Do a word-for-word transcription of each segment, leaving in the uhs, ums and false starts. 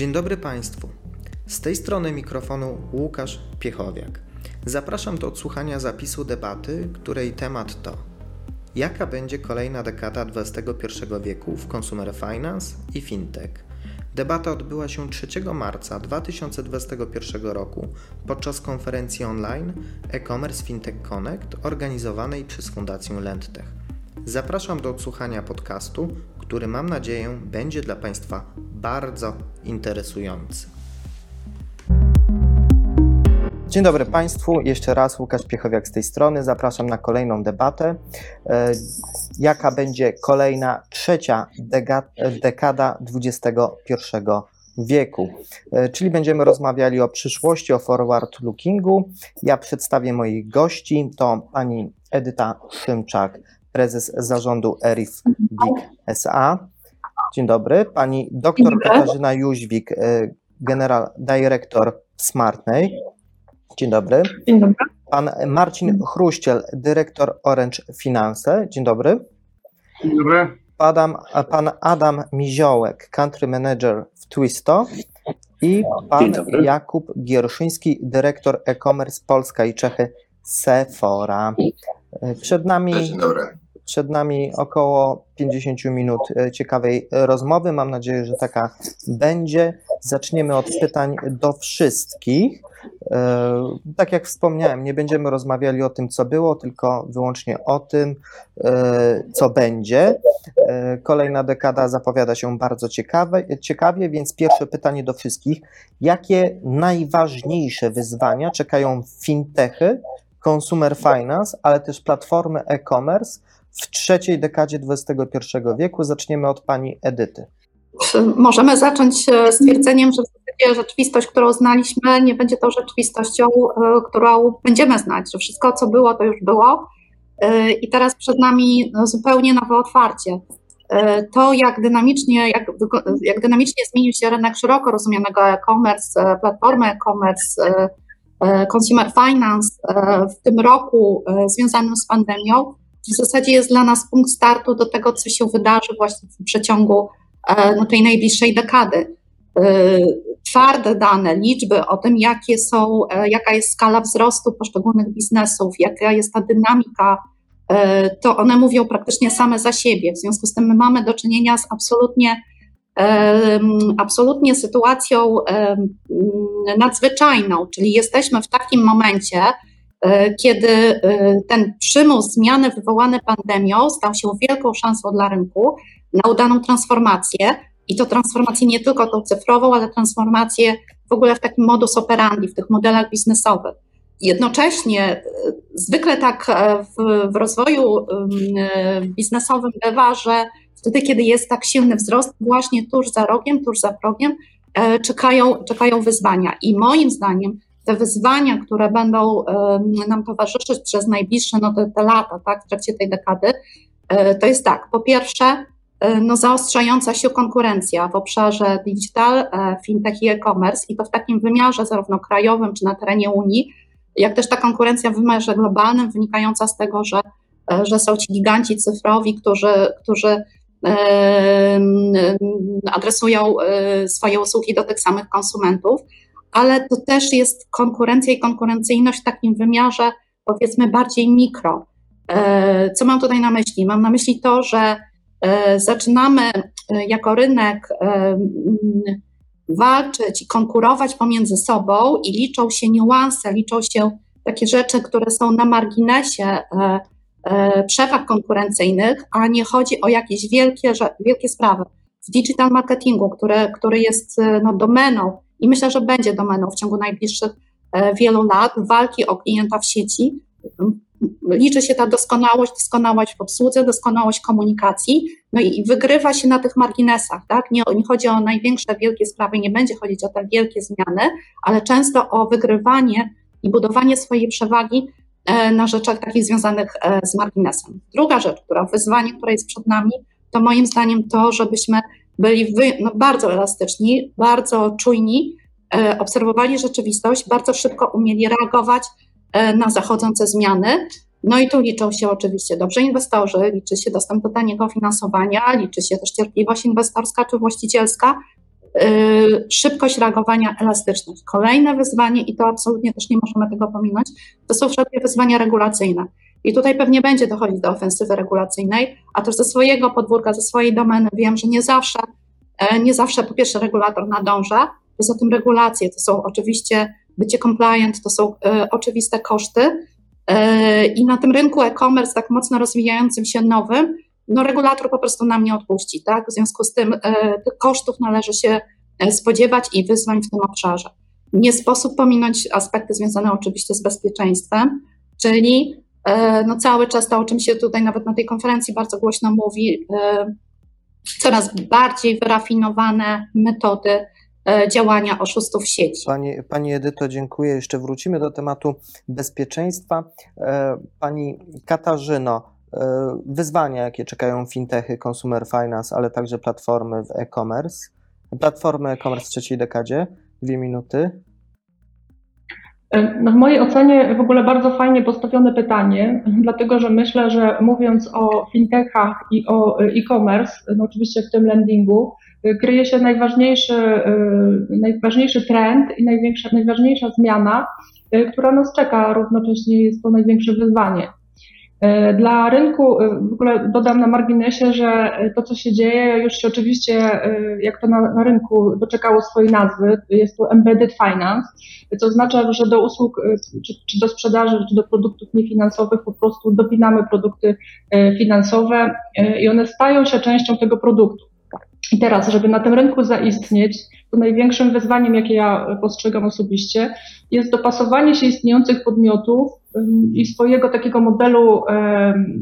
Dzień dobry Państwu. Z tej strony mikrofonu Łukasz Piechowiak. Zapraszam do odsłuchania zapisu debaty, której temat to: jaka będzie kolejna dekada dwudziestego pierwszego wieku w Consumer Finance i Fintech? Debata odbyła się trzeciego marca dwa tysiące dwudziestego pierwszego roku podczas konferencji online e-commerce FinTech Connect organizowanej przez Fundację Lendtech. Zapraszam do odsłuchania podcastu, który mam nadzieję będzie dla Państwa bardzo interesujący. Dzień dobry Państwu, jeszcze raz Łukasz Piechowiak z tej strony. Zapraszam na kolejną debatę. Jaka będzie kolejna trzecia dekada dwudziestego pierwszego wieku? Czyli będziemy rozmawiali o przyszłości, o forward lookingu. Ja przedstawię moich gości. To pani Edyta Szymczak, prezes zarządu E R I F WIK S A. Dzień dobry. Pani doktor Katarzyna Jóźwik, general dyrektor Smartnej. Dzień dobry. Dzień dobry. Pan Marcin Chruściel, dyrektor Orange Finanse. Dzień dobry. Dzień dobry. Adam, pan Adam Miziołek, country manager w Twisto. I pan Jakub Gieruszyński, dyrektor e-commerce Polska i Czechy Sephora. Przed nami, przed nami około pięćdziesiąt minut ciekawej rozmowy. Mam nadzieję, że taka będzie. Zaczniemy od pytań do wszystkich. Tak jak wspomniałem, nie będziemy rozmawiali o tym, co było, tylko wyłącznie o tym, co będzie. Kolejna dekada zapowiada się bardzo ciekawe, ciekawie, więc pierwsze pytanie do wszystkich. Jakie najważniejsze wyzwania czekają fintechy, consumer finance, ale też platformy e-commerce w trzeciej dekadzie dwudziestego pierwszego wieku? Zaczniemy od pani Edyty. Możemy zacząć stwierdzeniem, że w zasadzie rzeczywistość, którą znaliśmy, nie będzie tą rzeczywistością, którą będziemy znać, że wszystko, co było, to już było i teraz przed nami zupełnie nowe otwarcie. To, jak dynamicznie, jak, jak dynamicznie zmienił się rynek szeroko rozumianego e-commerce, platformy e-commerce, consumer finance w tym roku związanym z pandemią, w zasadzie jest dla nas punkt startu do tego, co się wydarzy właśnie w przeciągu no, tej najbliższej dekady. Twarde dane, liczby o tym, jakie są, jaka jest skala wzrostu poszczególnych biznesów, jaka jest ta dynamika, to one mówią praktycznie same za siebie. W związku z tym my mamy do czynienia z absolutnie absolutnie sytuacją nadzwyczajną, czyli jesteśmy w takim momencie, kiedy ten przymus zmiany wywołany pandemią stał się wielką szansą dla rynku na udaną transformację i to transformację nie tylko tą cyfrową, ale transformację w ogóle w takim modus operandi, w tych modelach biznesowych. Jednocześnie zwykle tak w, w rozwoju biznesowym bywa, że wtedy, kiedy jest tak silny wzrost, właśnie tuż za rogiem, tuż za progiem e, czekają, czekają wyzwania. I moim zdaniem te wyzwania, które będą e, nam towarzyszyć przez najbliższe no, te, te lata, tak, w trakcie tej dekady, e, to jest tak, po pierwsze e, no, zaostrzająca się konkurencja w obszarze digital, e, fintech i e-commerce i to w takim wymiarze zarówno krajowym czy na terenie Unii, jak też ta konkurencja w wymiarze globalnym wynikająca z tego, że, e, że są ci giganci cyfrowi, którzy, którzy adresują swoje usługi do tych samych konsumentów, ale to też jest konkurencja i konkurencyjność w takim wymiarze, powiedzmy, bardziej mikro. Co mam tutaj na myśli? Mam na myśli to, że zaczynamy jako rynek walczyć i konkurować pomiędzy sobą i liczą się niuanse, liczą się takie rzeczy, które są na marginesie przewag konkurencyjnych, a nie chodzi o jakieś wielkie, wielkie sprawy. W digital marketingu, który, który jest no, domeną i myślę, że będzie domeną w ciągu najbliższych wielu lat walki o klienta w sieci, liczy się ta doskonałość, doskonałość w obsłudze, doskonałość komunikacji, no i wygrywa się na tych marginesach, tak? Nie, nie chodzi o największe, wielkie sprawy, nie będzie chodzić o te wielkie zmiany, ale często o wygrywanie i budowanie swojej przewagi na rzeczach takich związanych z marginesem. Druga rzecz, która wyzwanie, które jest przed nami, to moim zdaniem to, żebyśmy byli wy, no bardzo elastyczni, bardzo czujni, e, obserwowali rzeczywistość, bardzo szybko umieli reagować e, na zachodzące zmiany. No i tu liczą się oczywiście dobrzy inwestorzy, liczy się dostęp do taniego finansowania, liczy się też cierpliwość inwestorska czy właścicielska, szybkość reagowania, elastyczność. Kolejne wyzwanie, i to absolutnie też nie możemy tego pominąć, to są wszelkie wyzwania regulacyjne. I tutaj pewnie będzie dochodzić do ofensywy regulacyjnej, a też ze swojego podwórka, ze swojej domeny wiem, że nie zawsze, nie zawsze po pierwsze regulator nadąża, poza tym regulacje to są oczywiście bycie compliant, to są e, oczywiste koszty e, i na tym rynku e-commerce tak mocno rozwijającym się nowym, no regulator po prostu nam nie odpuści, tak? W związku z tym e, tych kosztów należy się spodziewać i wyzwań w tym obszarze. Nie sposób pominąć aspekty związane oczywiście z bezpieczeństwem, czyli e, no cały czas to, o czym się tutaj nawet na tej konferencji bardzo głośno mówi, e, coraz bardziej wyrafinowane metody działania oszustów sieci. Pani, Pani Edyto, dziękuję. Jeszcze wrócimy do tematu bezpieczeństwa. Pani Katarzyno, wyzwania, jakie czekają fintechy, consumer finance, ale także platformy w e-commerce. Platformy e-commerce w trzeciej dekadzie, dwie minuty. No w mojej ocenie w ogóle bardzo fajnie postawione pytanie, dlatego że myślę, że mówiąc o fintechach i o e-commerce, no oczywiście w tym lendingu, kryje się najważniejszy, najważniejszy trend i największa, najważniejsza zmiana, która nas czeka, równocześnie jest to największe wyzwanie. Dla rynku, w ogóle dodam na marginesie, że to, co się dzieje, już się oczywiście, jak to na, na rynku doczekało swojej nazwy, jest to embedded finance, co oznacza, że do usług, czy, czy do sprzedaży, czy do produktów niefinansowych po prostu dopinamy produkty finansowe i one stają się częścią tego produktu. I teraz, żeby na tym rynku zaistnieć, to największym wyzwaniem, jakie ja postrzegam osobiście, jest dopasowanie się istniejących podmiotów i swojego takiego modelu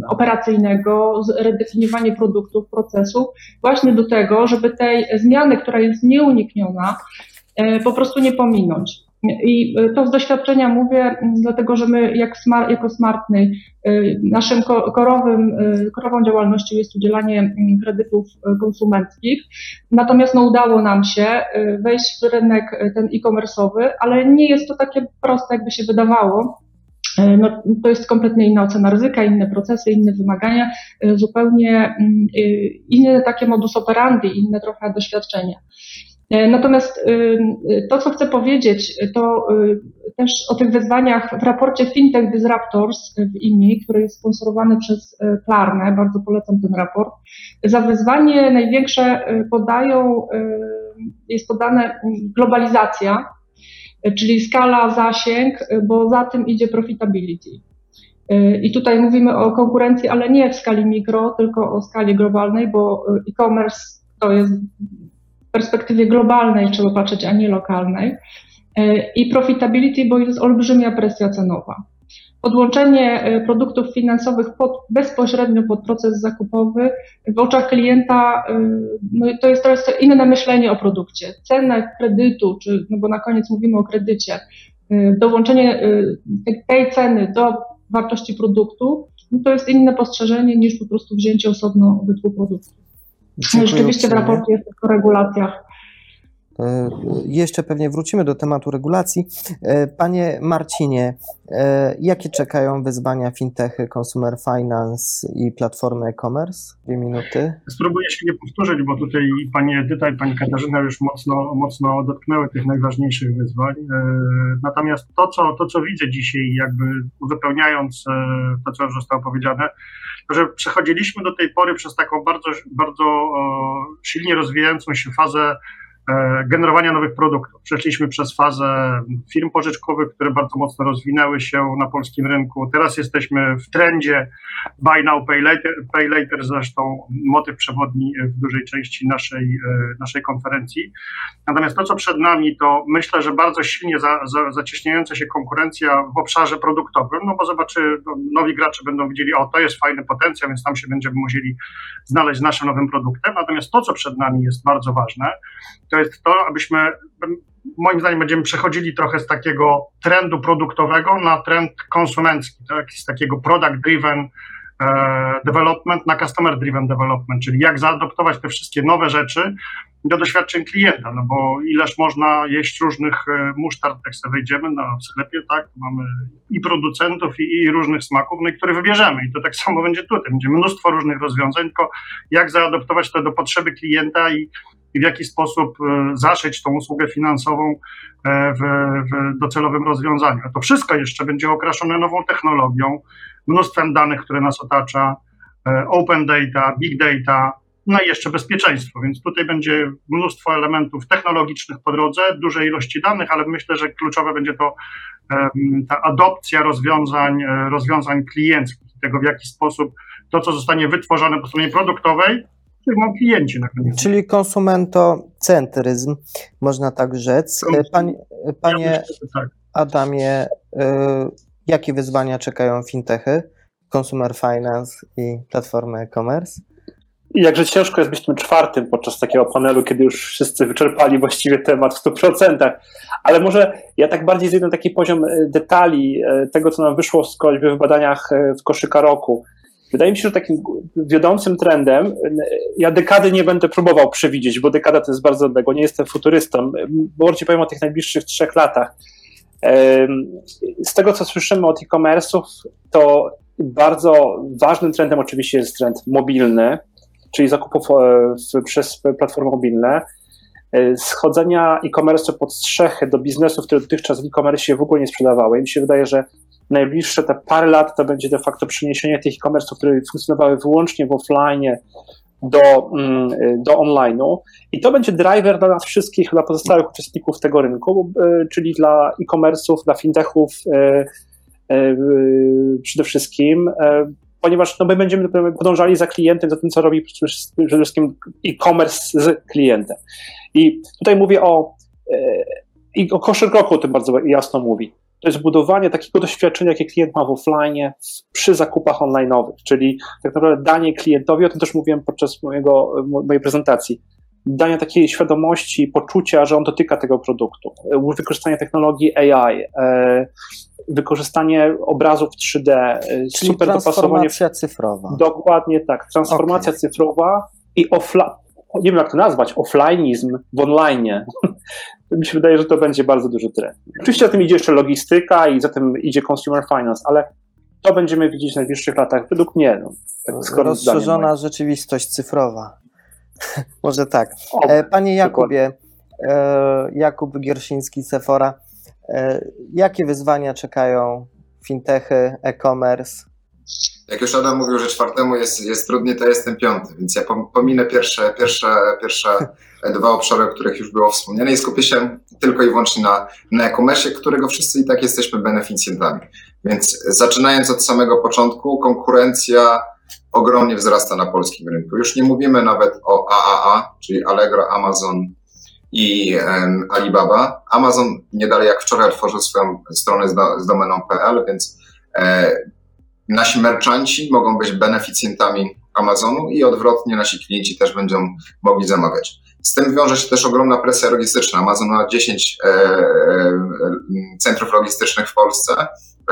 operacyjnego, redefiniowanie produktów, procesów, właśnie do tego, żeby tej zmiany, która jest nieunikniona, po prostu nie pominąć. I to z doświadczenia mówię, dlatego że my jak smart, jako Smartnej, naszym korowym, korową działalnością jest udzielanie kredytów konsumenckich. Natomiast no, udało nam się wejść w rynek ten e-commerce'owy, ale nie jest to takie proste, jakby się wydawało. No, to jest kompletnie inna ocena ryzyka, inne procesy, inne wymagania, zupełnie inne takie modus operandi, inne trochę doświadczenia. Natomiast to, co chcę powiedzieć, to też o tych wyzwaniach w raporcie Fintech Disruptors w I M I, który jest sponsorowany przez Klarnę, bardzo polecam ten raport. Za wyzwanie największe podają, jest podane globalizacja, czyli skala, zasięg, bo za tym idzie profitability. I tutaj mówimy o konkurencji, ale nie w skali mikro, tylko o skali globalnej, bo e-commerce to jest w perspektywie globalnej trzeba patrzeć, a nie lokalnej. I profitability, bo jest olbrzymia presja cenowa. Podłączenie produktów finansowych pod, bezpośrednio pod proces zakupowy w oczach klienta, no to jest teraz inne myślenie o produkcie. Cena kredytu, czy, no bo na koniec mówimy o kredycie, dołączenie tej ceny do wartości produktu, no to jest inne postrzeżenie niż po prostu wzięcie osobno obydwu produktów. Dziękuję. Rzeczywiście w raporcie jest tylko o regulacjach. Jeszcze pewnie wrócimy do tematu regulacji. Panie Marcinie, jakie czekają wyzwania fintechy, consumer finance i platformy e-commerce? Dwie minuty. Spróbuję się nie powtórzyć, bo tutaj pani Edyta i pani Katarzyna już mocno, mocno dotknęły tych najważniejszych wyzwań. Natomiast to co, to, co widzę dzisiaj, jakby uzupełniając to, co już zostało powiedziane, że przechodziliśmy do tej pory przez taką bardzo, bardzo silnie rozwijającą się fazę generowania nowych produktów. Przeszliśmy przez fazę firm pożyczkowych, które bardzo mocno rozwinęły się na polskim rynku. Teraz jesteśmy w trendzie buy now, pay later, pay later zresztą motyw przewodni w dużej części naszej, naszej konferencji. Natomiast to, co przed nami, to myślę, że bardzo silnie za, za, zacieśniająca się konkurencja w obszarze produktowym, no bo zobaczy, no, nowi gracze będą widzieli, o, to jest fajny potencjał, więc tam się będziemy musieli znaleźć z naszym nowym produktem. Natomiast to, co przed nami jest bardzo ważne, to To jest to, abyśmy, moim zdaniem, będziemy przechodzili trochę z takiego trendu produktowego na trend konsumencki, tak? Z takiego product-driven development na customer-driven development, czyli jak zaadoptować te wszystkie nowe rzeczy do doświadczeń klienta, no bo ileż można jeść różnych musztard, jak sobie wyjdziemy na no, w sklepie, tak, mamy i producentów, i, i różnych smaków, no i które wybierzemy i to tak samo będzie tutaj, będzie mnóstwo różnych rozwiązań, tylko jak zaadoptować to do potrzeby klienta i, i w jaki sposób zaszyć tą usługę finansową w, w docelowym rozwiązaniu. A to wszystko jeszcze będzie okraszone nową technologią, mnóstwem danych, które nas otacza, open data, big data, no i jeszcze bezpieczeństwo, więc tutaj będzie mnóstwo elementów technologicznych po drodze, dużej ilości danych, ale myślę, że kluczowe będzie to ta adopcja rozwiązań, rozwiązań klienckich, tego w jaki sposób to, co zostanie wytworzone po stronie produktowej, mają klienci na koniec. Czyli konsumentocentryzm, można tak rzec. Panie, panie ja myślę, tak. Adamie, y, jakie wyzwania czekają fintechy, consumer finance i platformy e-commerce? I jakże ciężko jest być tym czwartym podczas takiego panelu, kiedy już wszyscy wyczerpali właściwie temat w stu procentach, ale może ja tak bardziej zejdę na taki poziom detali tego, co nam wyszło z choćby w badaniach w Koszyka Roku. Wydaje mi się, że takim wiodącym trendem, ja dekady nie będę próbował przewidzieć, bo dekada to jest bardzo odległo, nie jestem futurystą, bardziej powiem o tych najbliższych trzech latach. Z tego, co słyszymy od e-commerce'ów, to bardzo ważnym trendem oczywiście jest trend mobilny, czyli zakupów przez platformy mobilne, schodzenia e-commerce'u pod strzechy do biznesów, które dotychczas w e-commerce się w ogóle nie sprzedawały. I mi się wydaje, że najbliższe te parę lat to będzie de facto przeniesienie tych e-commerce'ów, które funkcjonowały wyłącznie w offline, do, do online'u. I to będzie driver dla nas wszystkich, dla pozostałych uczestników tego rynku, czyli dla e-commerce'ów, dla fintechów przede wszystkim, ponieważ no, my będziemy podążali za klientem, za tym, co robi przede wszystkim e-commerce z klientem. I tutaj mówię o, i o Koszyk Roku, o tym bardzo jasno mówi. To jest budowanie takiego doświadczenia, jakie klient ma w offline przy zakupach online'owych, czyli tak naprawdę danie klientowi, o tym też mówiłem podczas mojego, mojej prezentacji, dania takiej świadomości, poczucia, że on dotyka tego produktu, wykorzystanie technologii A I, wykorzystanie obrazów trzy D, czyli super dopasowanie. Transformacja cyfrowa. Dokładnie tak, transformacja okay. cyfrowa i offline, nie wiem jak to nazwać, offlineizm w online'ie. Mi się wydaje, że to będzie bardzo duży trend. Oczywiście za tym idzie jeszcze logistyka i za tym idzie consumer finance, ale to będziemy widzieć w najbliższych latach, według mnie. No, tak rozszerzona rzeczywistość cyfrowa. Może tak. Panie Jakubie, Jakub Gieruszyński, Sephora, jakie wyzwania czekają fintechy, e-commerce? Jak już Adam mówił, że czwartemu jest, jest trudniej, to jestem piąty, więc ja pominę pierwsze, pierwsze, pierwsze dwa obszary, o których już było wspomniane i skupię się tylko i wyłącznie na, na e-commerce, którego wszyscy i tak jesteśmy beneficjentami. Więc zaczynając od samego początku, konkurencja ogromnie wzrasta na polskim rynku. Już nie mówimy nawet o A A A, czyli Allegro, Amazon i um, Alibaba. Amazon nie dalej jak wczoraj otworzył swoją stronę z, do, z domeną P L, więc e, nasi merchanci mogą być beneficjentami Amazonu i odwrotnie nasi klienci też będą mogli zamawiać. Z tym wiąże się też ogromna presja logistyczna. Amazon ma dziesięć e, e, centrów logistycznych w Polsce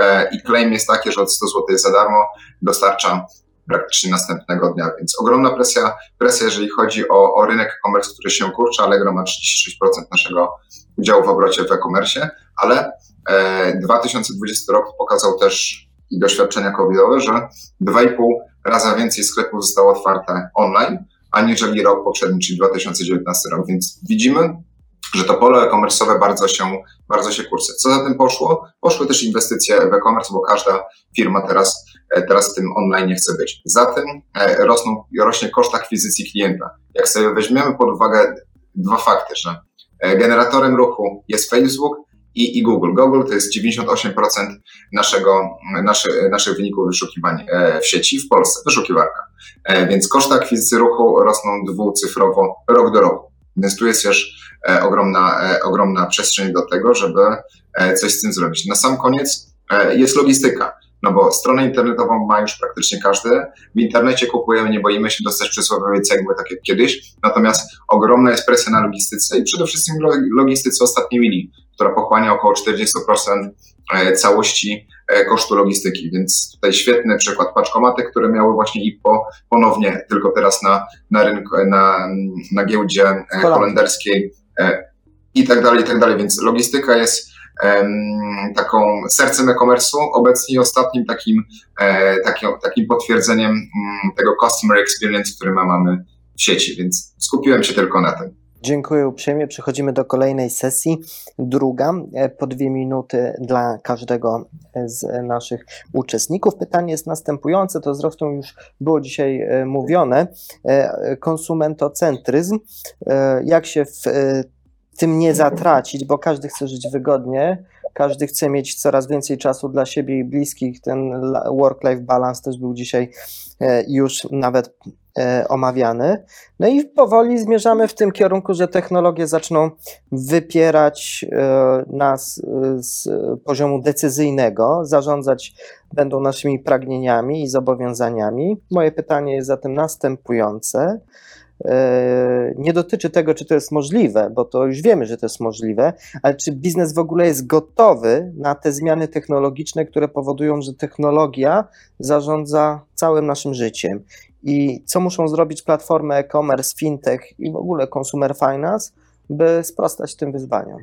e, i claim jest taki, że od stu złotych za darmo dostarcza praktycznie następnego dnia, więc ogromna presja, presja jeżeli chodzi o, o rynek e-commerce, który się kurczy. Allegro ma trzydzieści sześć procent naszego udziału w obrocie w e-commerce, ale e, dwa tysiące dwudziesty rok pokazał też i doświadczenia covidowe, że dwa i pół razy więcej sklepów zostało otwarte online, aniżeli rok poprzedni, czyli dwa tysiące dziewiętnasty rok, więc widzimy, że to pole e-commerce'owe bardzo się, bardzo się kurczy. Co za tym poszło? Poszły też inwestycje w e-commerce, bo każda firma teraz, teraz w tym online chce być. Za tym rosną, rośnie koszt akwizycji klienta. Jak sobie weźmiemy pod uwagę dwa fakty, że generatorem ruchu jest Facebook i, i Google. Google to jest dziewięćdziesiąt osiem procent naszego, naszy, naszych wyników wyszukiwań w sieci w Polsce, wyszukiwarka. Więc koszty akwizycji ruchu rosną dwucyfrowo rok do roku. Więc tu jest też ogromna, ogromna przestrzeń do tego, żeby coś z tym zrobić. Na sam koniec jest logistyka, no bo stronę internetową ma już praktycznie każdy. W internecie kupujemy, nie boimy się dostać przysłowiowej cegły, tak jak kiedyś, natomiast ogromna jest presja na logistyce i przede wszystkim logistyce ostatniej mili, która pochłania około czterdzieści procent całości kosztu logistyki, więc tutaj świetny przykład paczkomaty, które miały właśnie I P O ponownie, tylko teraz na, na rynku, na, na giełdzie holenderskiej i tak dalej, i tak dalej, więc logistyka jest taką sercem e-commerce'u obecnie, ostatnim takim, takim, takim potwierdzeniem tego customer experience, który ma, mamy w sieci, więc skupiłem się tylko na tym. Dziękuję uprzejmie. Przechodzimy do kolejnej sesji. Druga, po dwie minuty dla każdego z naszych uczestników. Pytanie jest następujące, to zresztą już było dzisiaj mówione. Konsumentocentryzm, jak się w tym nie zatracić, bo każdy chce żyć wygodnie, każdy chce mieć coraz więcej czasu dla siebie i bliskich. Ten work-life balance też był dzisiaj już nawet omawiany. No i powoli zmierzamy w tym kierunku, że technologie zaczną wypierać nas z poziomu decyzyjnego, zarządzać będą naszymi pragnieniami i zobowiązaniami. Moje pytanie jest zatem następujące. Nie dotyczy tego, czy to jest możliwe, bo to już wiemy, że to jest możliwe, ale czy biznes w ogóle jest gotowy na te zmiany technologiczne, które powodują, że technologia zarządza całym naszym życiem? I co muszą zrobić platformy e-commerce, fintech i w ogóle consumer finance, by sprostać tym wyzwaniom?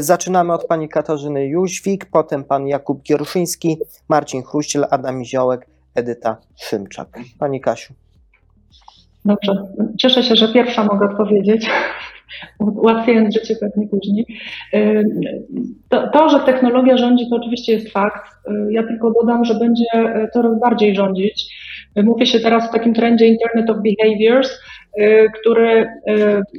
Zaczynamy od pani Katarzyny Jóźwik, potem pan Jakub Gieruszyński, Marcin Chruściel, Adam Miziołek, Edyta Szymczak. Pani Kasiu. Dobrze, cieszę się, że pierwsza mogę odpowiedzieć, ułatwiając życie pewnie później. To, to, że technologia rządzi, to oczywiście jest fakt. Ja tylko dodam, że będzie coraz bardziej rządzić. Mówi się teraz o takim trendzie Internet of Behaviors, który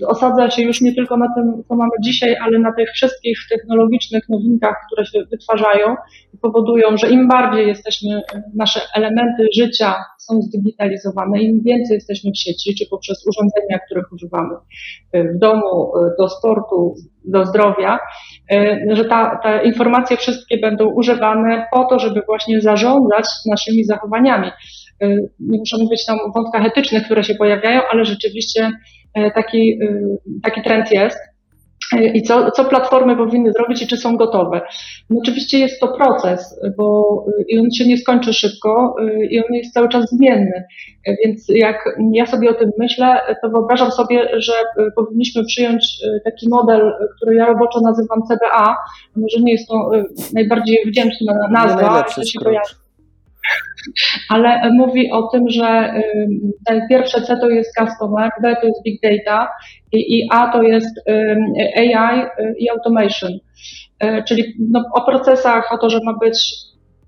osadza się już nie tylko na tym, co mamy dzisiaj, ale na tych wszystkich technologicznych nowinkach, które się wytwarzają i powodują, że im bardziej jesteśmy, nasze elementy życia są zdigitalizowane, im więcej jesteśmy w sieci, czy poprzez urządzenia, których używamy w domu, do sportu, do zdrowia, że ta, te informacje wszystkie będą używane po to, żeby właśnie zarządzać naszymi zachowaniami. Nie muszę mówić tam o wątkach etycznych, które się pojawiają, ale rzeczywiście taki, taki trend jest. I co, co platformy powinny zrobić i czy są gotowe? No oczywiście jest to proces, bo on się nie skończy szybko i on jest cały czas zmienny. Więc jak ja sobie o tym myślę, to wyobrażam sobie, że powinniśmy przyjąć taki model, który ja roboczo nazywam C B A. Może nie jest to najbardziej wdzięczna nazwa, no się pojawi. Ale mówi o tym, że pierwsze C to jest customer, B to jest big data i A to jest A I i automation, czyli no, o procesach, o to, że ma być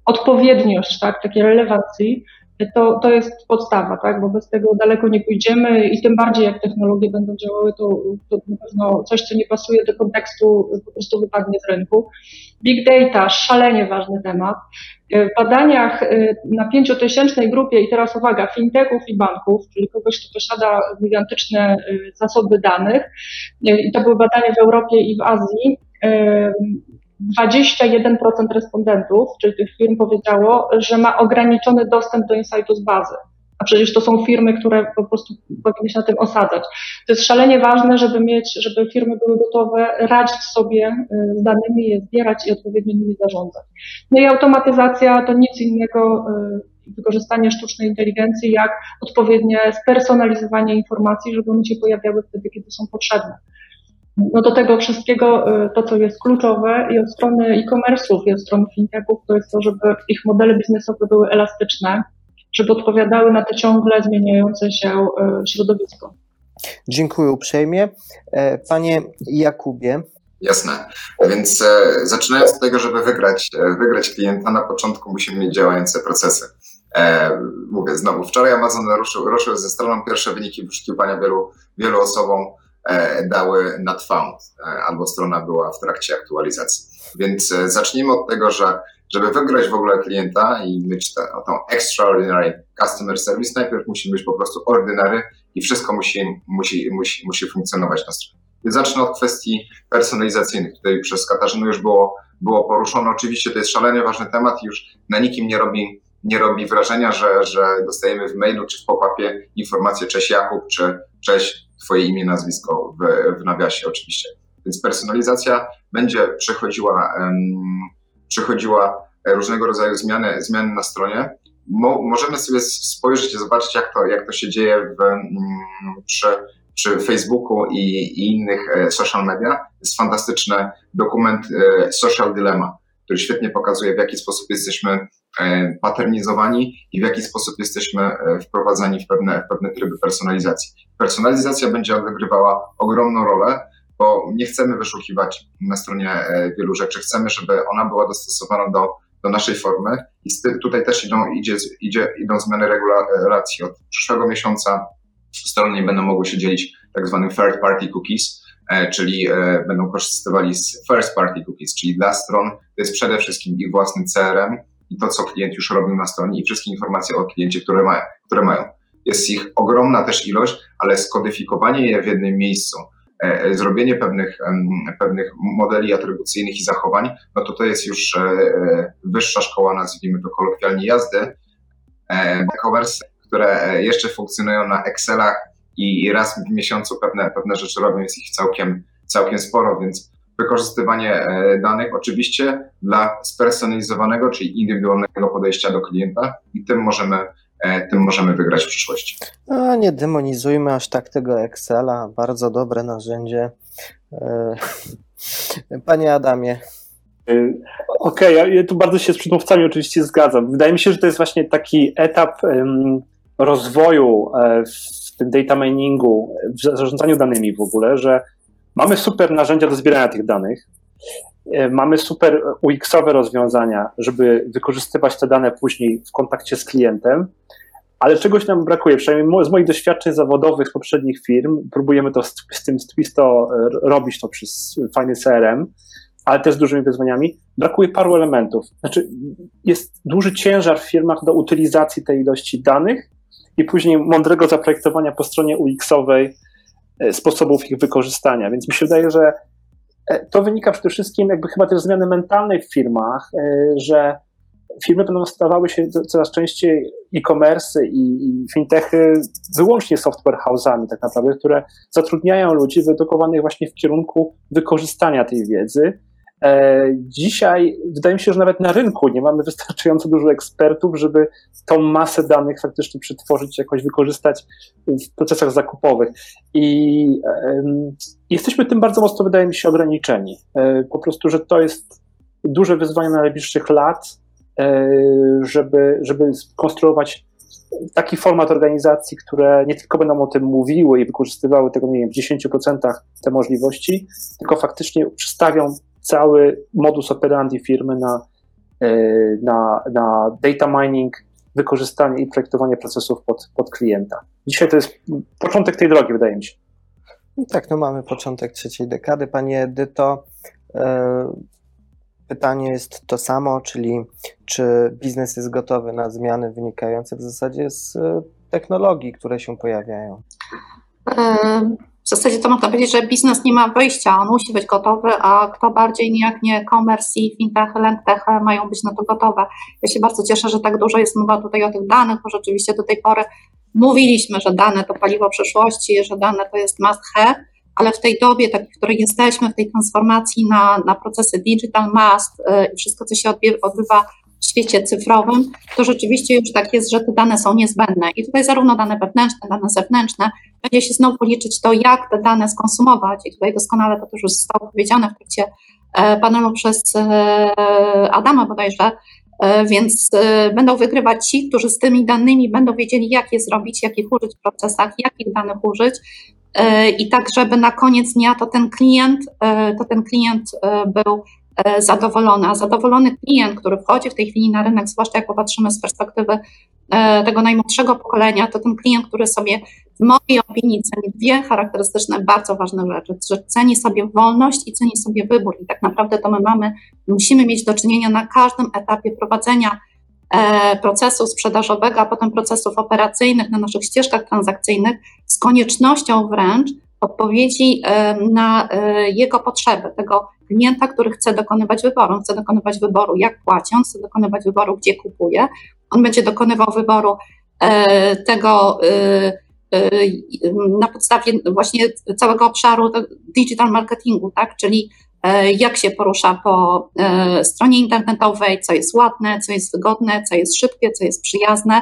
odpowiedniość, tak, takiej relewancji, to, to jest podstawa, tak, bo bez tego daleko nie pójdziemy i tym bardziej jak technologie będą działały, to, to na pewno coś, co nie pasuje do kontekstu, po prostu wypadnie z rynku. Big data, szalenie ważny temat. W badaniach na pięciotysięcznej grupie, i teraz uwaga, fintechów i banków, czyli kogoś, kto posiada gigantyczne zasoby danych, i to były badania w Europie i w Azji, dwadzieścia jeden procent respondentów, czyli tych firm, powiedziało, że ma ograniczony dostęp do insightu z bazy. A przecież to są firmy, które po prostu powinny się na tym osadzać. To jest szalenie ważne, żeby mieć, żeby firmy były gotowe radzić sobie z danymi, je zbierać i odpowiednio nimi zarządzać. No i automatyzacja to nic innego, wykorzystanie sztucznej inteligencji, jak odpowiednie spersonalizowanie informacji, żeby one się pojawiały wtedy, kiedy są potrzebne. No do tego wszystkiego to, co jest kluczowe i od strony e-commerce'ów, i od strony fintechów, to jest to, żeby ich modele biznesowe były elastyczne, żeby odpowiadały na te ciągle zmieniające się środowisko. Dziękuję uprzejmie. Panie Jakubie. Jasne. Więc zaczynając od tego, żeby wygrać, wygrać klienta, na początku musimy mieć działające procesy. Mówię znowu, wczoraj Amazon ruszył, ruszył ze stroną, pierwsze wyniki wyszukiwania wielu, wielu osobom dały not found, albo strona była w trakcie aktualizacji. Więc zacznijmy od tego, że żeby wygrać w ogóle klienta i mieć tę extraordinary customer service, najpierw musi być po prostu ordinary i wszystko musi, musi, musi, musi funkcjonować na stronie. Zacznę od kwestii personalizacyjnych. Tutaj przez Katarzynę już było, było poruszone. Oczywiście to jest szalenie ważny temat i już na nikim nie robi, nie robi wrażenia, że, że dostajemy w mailu czy w pop-upie informację cześć Jakub, czy cześć twoje imię, nazwisko w, w nawiasie oczywiście. Więc personalizacja będzie przechodziła um, przechodziła różnego rodzaju zmiany, zmiany na stronie. Mo, możemy sobie spojrzeć i zobaczyć, jak to, jak to się dzieje w, przy, przy Facebooku i, i innych social media. Jest fantastyczny dokument Social Dilemma, który świetnie pokazuje, w jaki sposób jesteśmy paternizowani i w jaki sposób jesteśmy wprowadzani w pewne, w pewne tryby personalizacji. Personalizacja będzie odgrywała ogromną rolę, bo nie chcemy wyszukiwać na stronie wielu rzeczy. Chcemy, żeby ona była dostosowana do, do naszej formy i ty, tutaj też idą, idzie, idzie, idą zmiany regulacji. Od przyszłego miesiąca strony nie będą mogły się dzielić tak zwanym third party cookies, czyli będą korzystywali z first party cookies, czyli dla stron to jest przede wszystkim ich własny C R M i to, co klient już robił na stronie i wszystkie informacje o kliencie, które, ma, które mają. Jest ich ogromna też ilość, ale skodyfikowanie je w jednym miejscu, zrobienie pewnych, pewnych modeli atrybucyjnych i zachowań, no to to jest już wyższa szkoła, nazwijmy to kolokwialnie, jazdy. E-commerce, które jeszcze funkcjonują na Excelach i raz w miesiącu pewne, pewne rzeczy robią, jest ich całkiem, całkiem sporo, więc wykorzystywanie danych oczywiście dla spersonalizowanego, czyli indywidualnego podejścia do klienta i tym możemy tym możemy wygrać w przyszłości. No, nie demonizujmy aż tak tego Excela, bardzo dobre narzędzie. Panie Adamie. Okej, okay, ja tu bardzo się z przedmówcami oczywiście zgadzam. Wydaje mi się, że to jest właśnie taki etap rozwoju w tym data miningu, w zarządzaniu danymi w ogóle, że mamy super narzędzia do zbierania tych danych, mamy super U X-owe rozwiązania, żeby wykorzystywać te dane później w kontakcie z klientem, ale czegoś nam brakuje, przynajmniej z moich doświadczeń zawodowych z poprzednich firm, próbujemy to z, z tym z Twisto robić to przez fajny C R M, ale też z dużymi wyzwaniami, brakuje paru elementów. Znaczy jest duży ciężar w firmach do utylizacji tej ilości danych i później mądrego zaprojektowania po stronie U X-owej sposobów ich wykorzystania, więc mi się wydaje, że to wynika przede wszystkim jakby chyba też zmiany mentalnej w firmach, że firmy będą stawały się coraz częściej e-commerce i fintechy wyłącznie software house'ami tak naprawdę, które zatrudniają ludzi wyedukowanych właśnie w kierunku wykorzystania tej wiedzy. Dzisiaj wydaje mi się, że nawet na rynku nie mamy wystarczająco dużo ekspertów, żeby tą masę danych faktycznie przetworzyć, jakoś wykorzystać w procesach zakupowych. I jesteśmy tym bardzo mocno, wydaje mi się, ograniczeni. Po prostu, że to jest duże wyzwanie na najbliższych lat, żeby, żeby skonstruować taki format organizacji, które nie tylko będą o tym mówiły i wykorzystywały tego, nie wiem, w dziesięciu procentach te możliwości, tylko faktycznie przystawią cały modus operandi firmy na, na, na data mining, wykorzystanie i projektowanie procesów pod, pod klienta. Dzisiaj to jest początek tej drogi, wydaje mi się. I tak, no mamy początek trzeciej dekady. Pani Edyto, yy, pytanie jest to samo, czyli czy biznes jest gotowy na zmiany wynikające w zasadzie z technologii, które się pojawiają? Um. W zasadzie to można powiedzieć, że biznes nie ma wyjścia, on musi być gotowy, a kto bardziej nie jak nie e-commerce i fintech, lendtech mają być na to gotowe. Ja się bardzo cieszę, że tak dużo jest mowa tutaj o tych danych, bo rzeczywiście do tej pory mówiliśmy, że dane to paliwo przyszłości, że dane to jest must have, ale w tej dobie, tak, w której jesteśmy, w tej transformacji na, na procesy digital must i wszystko, co się odbywa w świecie cyfrowym, to rzeczywiście już tak jest, że te dane są niezbędne. I tutaj zarówno dane wewnętrzne, dane zewnętrzne, będzie się znowu liczyć to, jak te dane skonsumować. I tutaj doskonale to też już zostało powiedziane w trakcie panelu przez Adama bodajże, więc będą wygrywać ci, którzy z tymi danymi będą wiedzieli, jak je zrobić, jak ich użyć w procesach, jakich danych użyć. I tak, żeby na koniec dnia to ten klient, to ten klient był zadowolony, a zadowolony klient, który wchodzi w tej chwili na rynek, zwłaszcza jak popatrzymy z perspektywy tego najmłodszego pokolenia, to ten klient, który sobie w mojej opinii ceni dwie charakterystyczne, bardzo ważne rzeczy, że ceni sobie wolność i ceni sobie wybór i tak naprawdę to my mamy, musimy mieć do czynienia na każdym etapie prowadzenia procesu sprzedażowego, a potem procesów operacyjnych na naszych ścieżkach transakcyjnych z koniecznością wręcz odpowiedzi na jego potrzeby, tego klienta, który chce dokonywać wyboru. Chce dokonywać wyboru, jak płaci, on chce dokonywać wyboru, gdzie kupuje. On będzie dokonywał wyboru tego na podstawie właśnie całego obszaru digital marketingu, tak, czyli jak się porusza po stronie internetowej, co jest ładne, co jest wygodne, co jest szybkie, co jest przyjazne,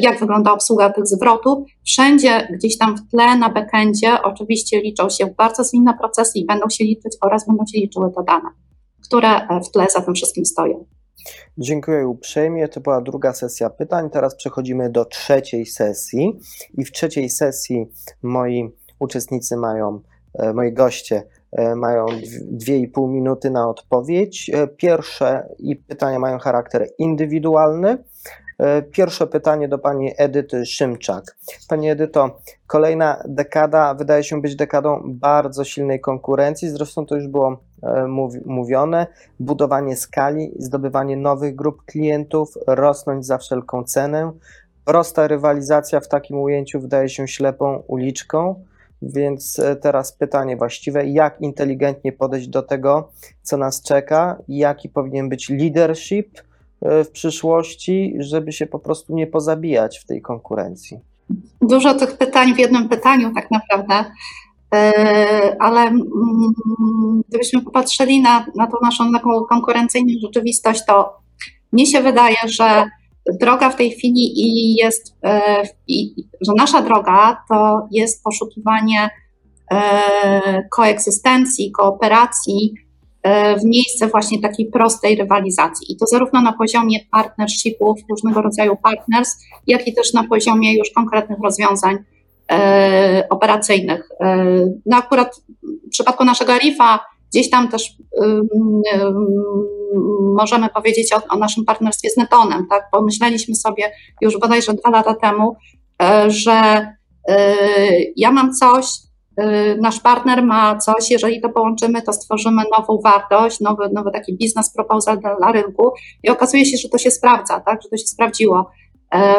jak wygląda obsługa tych zwrotów. Wszędzie gdzieś tam w tle, na backendzie oczywiście liczą się bardzo zwinne procesy i będą się liczyć oraz będą się liczyły te dane, które w tle za tym wszystkim stoją. Dziękuję uprzejmie. To była druga sesja pytań. Teraz przechodzimy do trzeciej sesji i w trzeciej sesji moi uczestnicy mają, moi goście mają dwie i pół minuty na odpowiedź. Pierwsze i pytania mają charakter indywidualny. Pierwsze pytanie do pani Edyty Szymczak. Pani Edyto, kolejna dekada wydaje się być dekadą bardzo silnej konkurencji, zresztą to już było mówione, budowanie skali, zdobywanie nowych grup klientów, rosnąć za wszelką cenę. Prosta rywalizacja w takim ujęciu wydaje się ślepą uliczką, więc teraz pytanie właściwe, jak inteligentnie podejść do tego, co nas czeka, jaki powinien być leadership w przyszłości, żeby się po prostu nie pozabijać w tej konkurencji? Dużo tych pytań w jednym pytaniu tak naprawdę, ale gdybyśmy popatrzyli na, na tą naszą taką konkurencyjną rzeczywistość, to mnie się wydaje, że droga w tej chwili i jest, i, że nasza droga to jest poszukiwanie koegzystencji, kooperacji w miejsce właśnie takiej prostej rywalizacji. I to zarówno na poziomie partnershipów, różnego rodzaju partners, jak i też na poziomie już konkretnych rozwiązań e, operacyjnych. E, no akurat w przypadku naszego E R I F-a gdzieś tam też y, y, y, możemy powiedzieć o, o naszym partnerstwie z Netonem, tak? Pomyśleliśmy sobie już bodajże dwa lata temu, e, że y, ja mam coś, nasz partner ma coś, jeżeli to połączymy, to stworzymy nową wartość, nowy, nowy taki biznes proposal dla, dla rynku i okazuje się, że to się sprawdza, tak, że to się sprawdziło.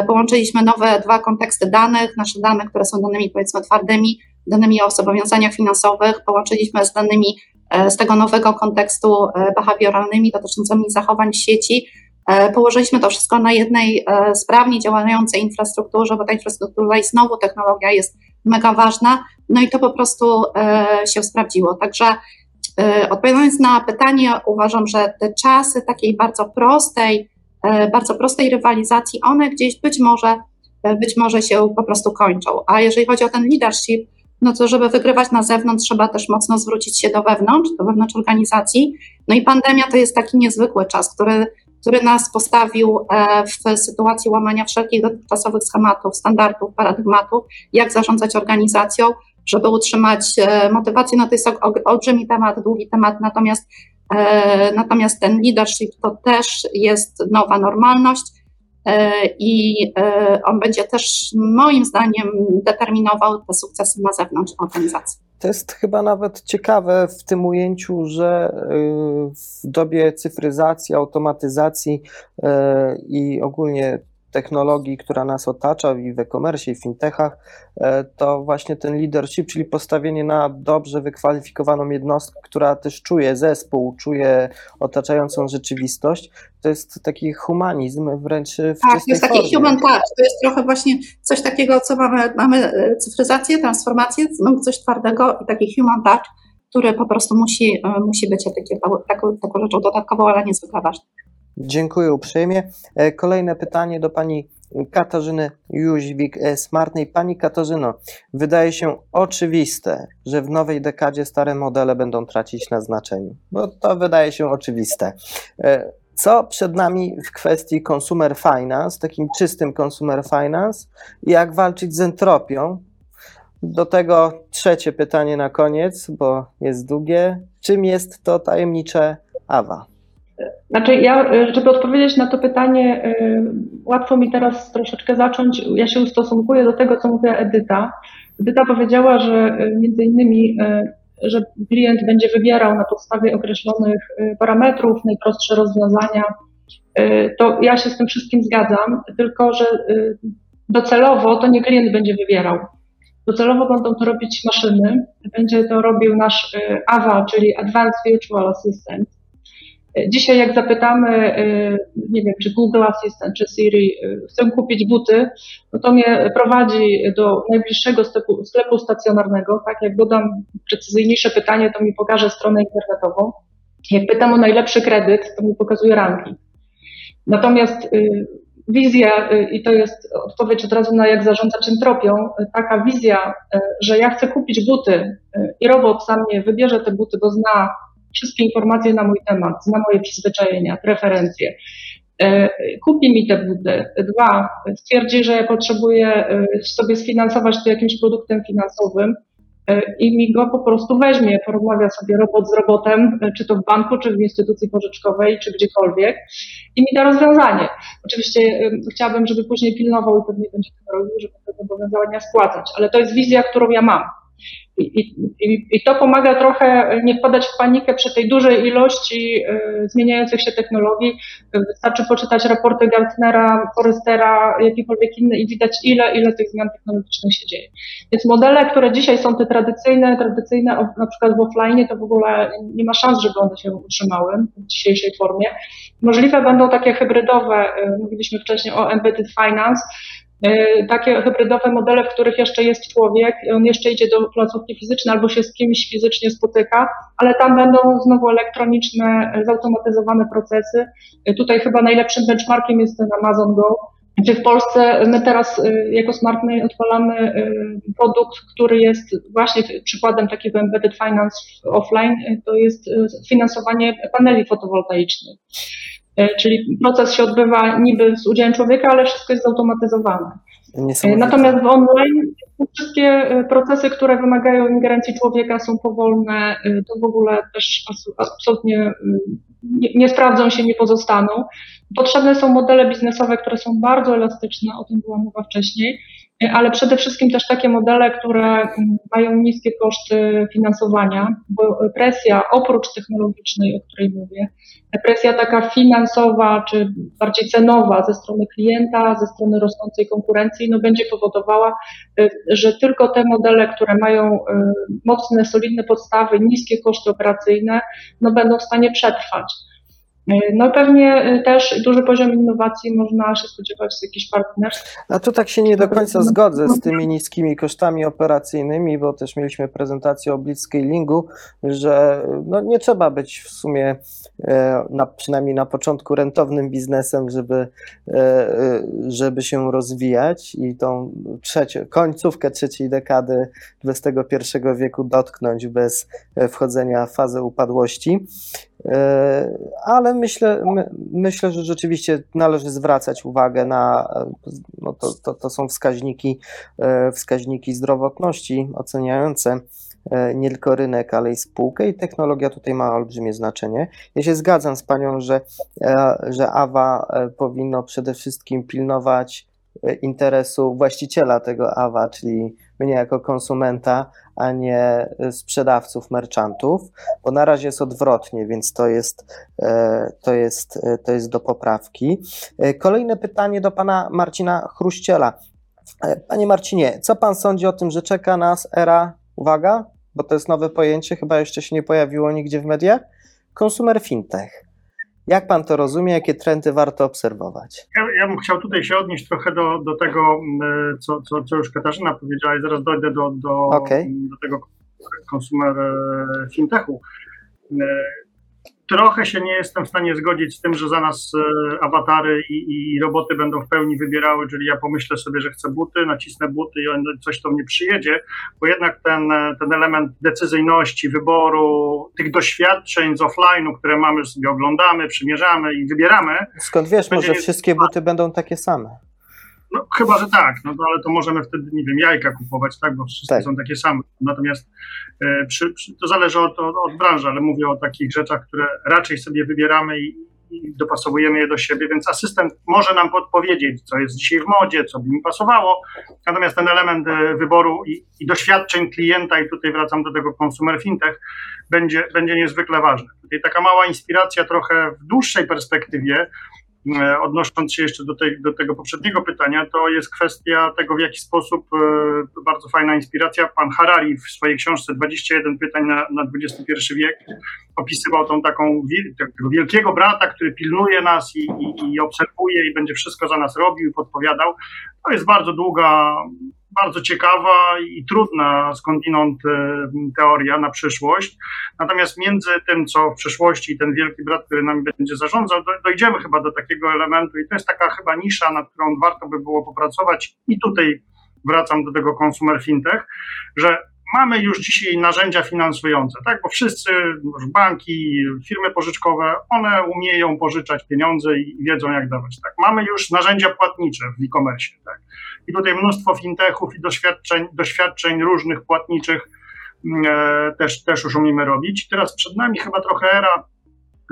Połączyliśmy nowe dwa konteksty danych, nasze dane, które są danymi powiedzmy twardymi, danymi o zobowiązaniach finansowych, połączyliśmy z danymi z tego nowego kontekstu behawioralnymi dotyczącymi zachowań sieci, położyliśmy to wszystko na jednej sprawnie działającej infrastrukturze, bo ta infrastruktura i znowu technologia jest mega ważna, no i to po prostu e, się sprawdziło. Także e, odpowiadając na pytanie, uważam, że te czasy takiej bardzo prostej, e, bardzo prostej rywalizacji, one gdzieś być może, e, być może się po prostu kończą. A jeżeli chodzi o ten leadership, no to żeby wygrywać na zewnątrz, trzeba też mocno zwrócić się do wewnątrz, do wewnątrz organizacji. No i pandemia to jest taki niezwykły czas, który, który nas postawił w sytuacji łamania wszelkich dotychczasowych schematów, standardów, paradygmatów, jak zarządzać organizacją, żeby utrzymać motywację. No to jest olbrzymi temat, długi temat, natomiast, natomiast ten leadership to też jest nowa normalność i on będzie też moim zdaniem determinował te sukcesy na zewnątrz organizacji. To jest chyba nawet ciekawe w tym ujęciu, że w dobie cyfryzacji, automatyzacji i ogólnie technologii, która nas otacza i w e-commerce i w fintechach, to właśnie ten leadership, czyli postawienie na dobrze wykwalifikowaną jednostkę, która też czuje zespół, czuje otaczającą rzeczywistość, to jest taki humanizm wręcz w tak, czystej jest taki formie. Human touch, to jest trochę właśnie coś takiego, co mamy, mamy cyfryzację, transformację, coś twardego i taki human touch, który po prostu musi, musi być taką, taką rzeczą dodatkową, ale niezwykle ważną. Dziękuję uprzejmie. Kolejne pytanie do pani Katarzyny Jóźwik Smartnej. Pani Katarzyno, wydaje się oczywiste, że w nowej dekadzie stare modele będą tracić na znaczeniu. No to wydaje się oczywiste. Co przed nami w kwestii consumer finance, takim czystym consumer finance i jak walczyć z entropią? Do tego trzecie pytanie na koniec, bo jest długie. Czym jest to tajemnicze A W A? Znaczy ja, żeby odpowiedzieć na to pytanie, łatwo mi teraz troszeczkę zacząć, ja się ustosunkuję do tego, co mówiła Edyta. Edyta powiedziała, że między innymi, że klient będzie wybierał na podstawie określonych parametrów najprostsze rozwiązania, to ja się z tym wszystkim zgadzam, tylko że docelowo to nie klient będzie wybierał. Docelowo będą to robić maszyny, będzie to robił nasz A W A, czyli Advanced Virtual Assistant. Dzisiaj jak zapytamy, nie wiem, czy Google Assistant, czy Siri, chcę kupić buty, no to mnie prowadzi do najbliższego sklepu, sklepu stacjonarnego, tak, jak dodam precyzyjniejsze pytanie, to mi pokaże stronę internetową, jak pytam o najlepszy kredyt, to mi pokazuje ranking. Natomiast wizja, i to jest odpowiedź od razu na jak zarządzać entropią, taka wizja, że ja chcę kupić buty i robot sam mnie wybierze te buty, bo zna wszystkie informacje na mój temat, zna moje przyzwyczajenia, preferencje. Kupi mi te buty. Dwa, stwierdzi, że ja potrzebuję sobie sfinansować to jakimś produktem finansowym i mi go po prostu weźmie, porozmawia sobie robot z robotem, czy to w banku, czy w instytucji pożyczkowej, czy gdziekolwiek i mi da rozwiązanie. Oczywiście chciałabym, żeby później pilnował i pewnie będzie to robił, żeby te zobowiązania spłacać, ale to jest wizja, którą ja mam. I, i, I to pomaga trochę nie wpadać w panikę przy tej dużej ilości y, zmieniających się technologii. Wystarczy poczytać raporty Gartnera, Forrestera, jakiekolwiek inne i widać ile, ile tych zmian technologicznych się dzieje. Więc modele, które dzisiaj są te tradycyjne, tradycyjne na przykład w offline, to w ogóle nie ma szans, żeby one się utrzymały w dzisiejszej formie. Możliwe będą takie hybrydowe, mówiliśmy wcześniej o embedded finance, takie hybrydowe modele, w których jeszcze jest człowiek, on jeszcze idzie do placówki fizycznej albo się z kimś fizycznie spotyka, ale tam będą znowu elektroniczne, zautomatyzowane procesy. Tutaj chyba najlepszym benchmarkiem jest ten Amazon Go, gdzie w Polsce my teraz jako Smartnej odpalamy produkt, który jest właśnie przykładem takiego embedded finance offline, to jest finansowanie paneli fotowoltaicznych. Czyli proces się odbywa niby z udziałem człowieka, ale wszystko jest zautomatyzowane. Natomiast w online wszystkie procesy, które wymagają ingerencji człowieka, są powolne, to w ogóle też absolutnie nie, nie sprawdzą się, nie pozostaną. Potrzebne są modele biznesowe, które są bardzo elastyczne, o tym była mowa wcześniej, ale przede wszystkim też takie modele, które mają niskie koszty finansowania, bo presja oprócz technologicznej, o której mówię, presja taka finansowa czy bardziej cenowa ze strony klienta, ze strony rosnącej konkurencji, no będzie powodowała, że tylko te modele, które mają mocne, solidne podstawy, niskie koszty operacyjne, no będą w stanie przetrwać. No pewnie też duży poziom innowacji, można się spodziewać z jakichś partnerstw. A tu tak się nie do końca zgodzę z tymi niskimi kosztami operacyjnymi, bo też mieliśmy prezentację o blitzscalingu, że no nie trzeba być w sumie na, przynajmniej na początku rentownym biznesem, żeby, żeby się rozwijać i tą trzecią, końcówkę trzeciej dekady dwudziestego pierwszego wieku dotknąć bez wchodzenia w fazę upadłości. Ale myślę, my, myślę, że rzeczywiście należy zwracać uwagę na, no to, to, to są wskaźniki, wskaźniki zdrowotności oceniające nie tylko rynek, ale i spółkę i technologia tutaj ma olbrzymie znaczenie. Ja się zgadzam z Panią, że, że A W A powinno przede wszystkim pilnować interesu właściciela tego A W A, czyli mnie jako konsumenta, a nie sprzedawców, merchantów, bo na razie jest odwrotnie, więc to jest, to jest, to jest do poprawki. Kolejne pytanie do pana Marcina Chruściela. Panie Marcinie, co pan sądzi o tym, że czeka nas era, uwaga, bo to jest nowe pojęcie, chyba jeszcze się nie pojawiło nigdzie w mediach, consumer fintech. Jak pan to rozumie? Jakie trendy warto obserwować? Ja, ja bym chciał tutaj się odnieść trochę do, do tego, co, co, co już Katarzyna powiedziała i zaraz dojdę do, do, okay. do tego consumer fintechu. Trochę się nie jestem w stanie zgodzić z tym, że za nas awatary i, i roboty będą w pełni wybierały, czyli ja pomyślę sobie, że chcę buty, nacisnę buty i coś to mnie przyjedzie, bo jednak ten, ten element decyzyjności, wyboru, tych doświadczeń z offline'u, które mamy, już sobie oglądamy, przymierzamy i wybieramy. Skąd wiesz, może wszystkie buty będą takie same? No chyba, że tak, no ale to możemy wtedy, nie wiem, jajka kupować, tak, bo wszystkie tak są takie same. Natomiast y, przy, przy, to zależy od, od, od branży, ale mówię o takich rzeczach, które raczej sobie wybieramy i, i dopasowujemy je do siebie, więc asystent może nam podpowiedzieć, co jest dzisiaj w modzie, co by mi pasowało. Natomiast ten element y, wyboru i, i doświadczeń klienta, i tutaj wracam do tego consumer fintech, będzie, będzie niezwykle ważny. Tutaj taka mała inspiracja trochę w dłuższej perspektywie, odnosząc się jeszcze do, tej, do tego poprzedniego pytania, to jest kwestia tego, w jaki sposób, bardzo fajna inspiracja, pan Harari w swojej książce dwadzieścia jeden pytań na, na dwudziesty pierwszy wiek opisywał tą taką tego wielkiego brata, który pilnuje nas i, i, i obserwuje i będzie wszystko za nas robił i podpowiadał. To jest bardzo długa, bardzo ciekawa i trudna skądinąd teoria na przyszłość. Natomiast między tym, co w przyszłości i ten wielki brat, który nami będzie zarządzał, dojdziemy chyba do takiego elementu i to jest taka chyba nisza, nad którą warto by było popracować. I tutaj wracam do tego consumer fintech, że mamy już dzisiaj narzędzia finansujące, tak? Bo wszyscy, banki, firmy pożyczkowe, one umieją pożyczać pieniądze i wiedzą, jak dawać, tak? Mamy już narzędzia płatnicze w e-commerce, tak? I tutaj mnóstwo fintechów i doświadczeń, doświadczeń różnych płatniczych e, też, też już umiemy robić. Teraz przed nami chyba trochę era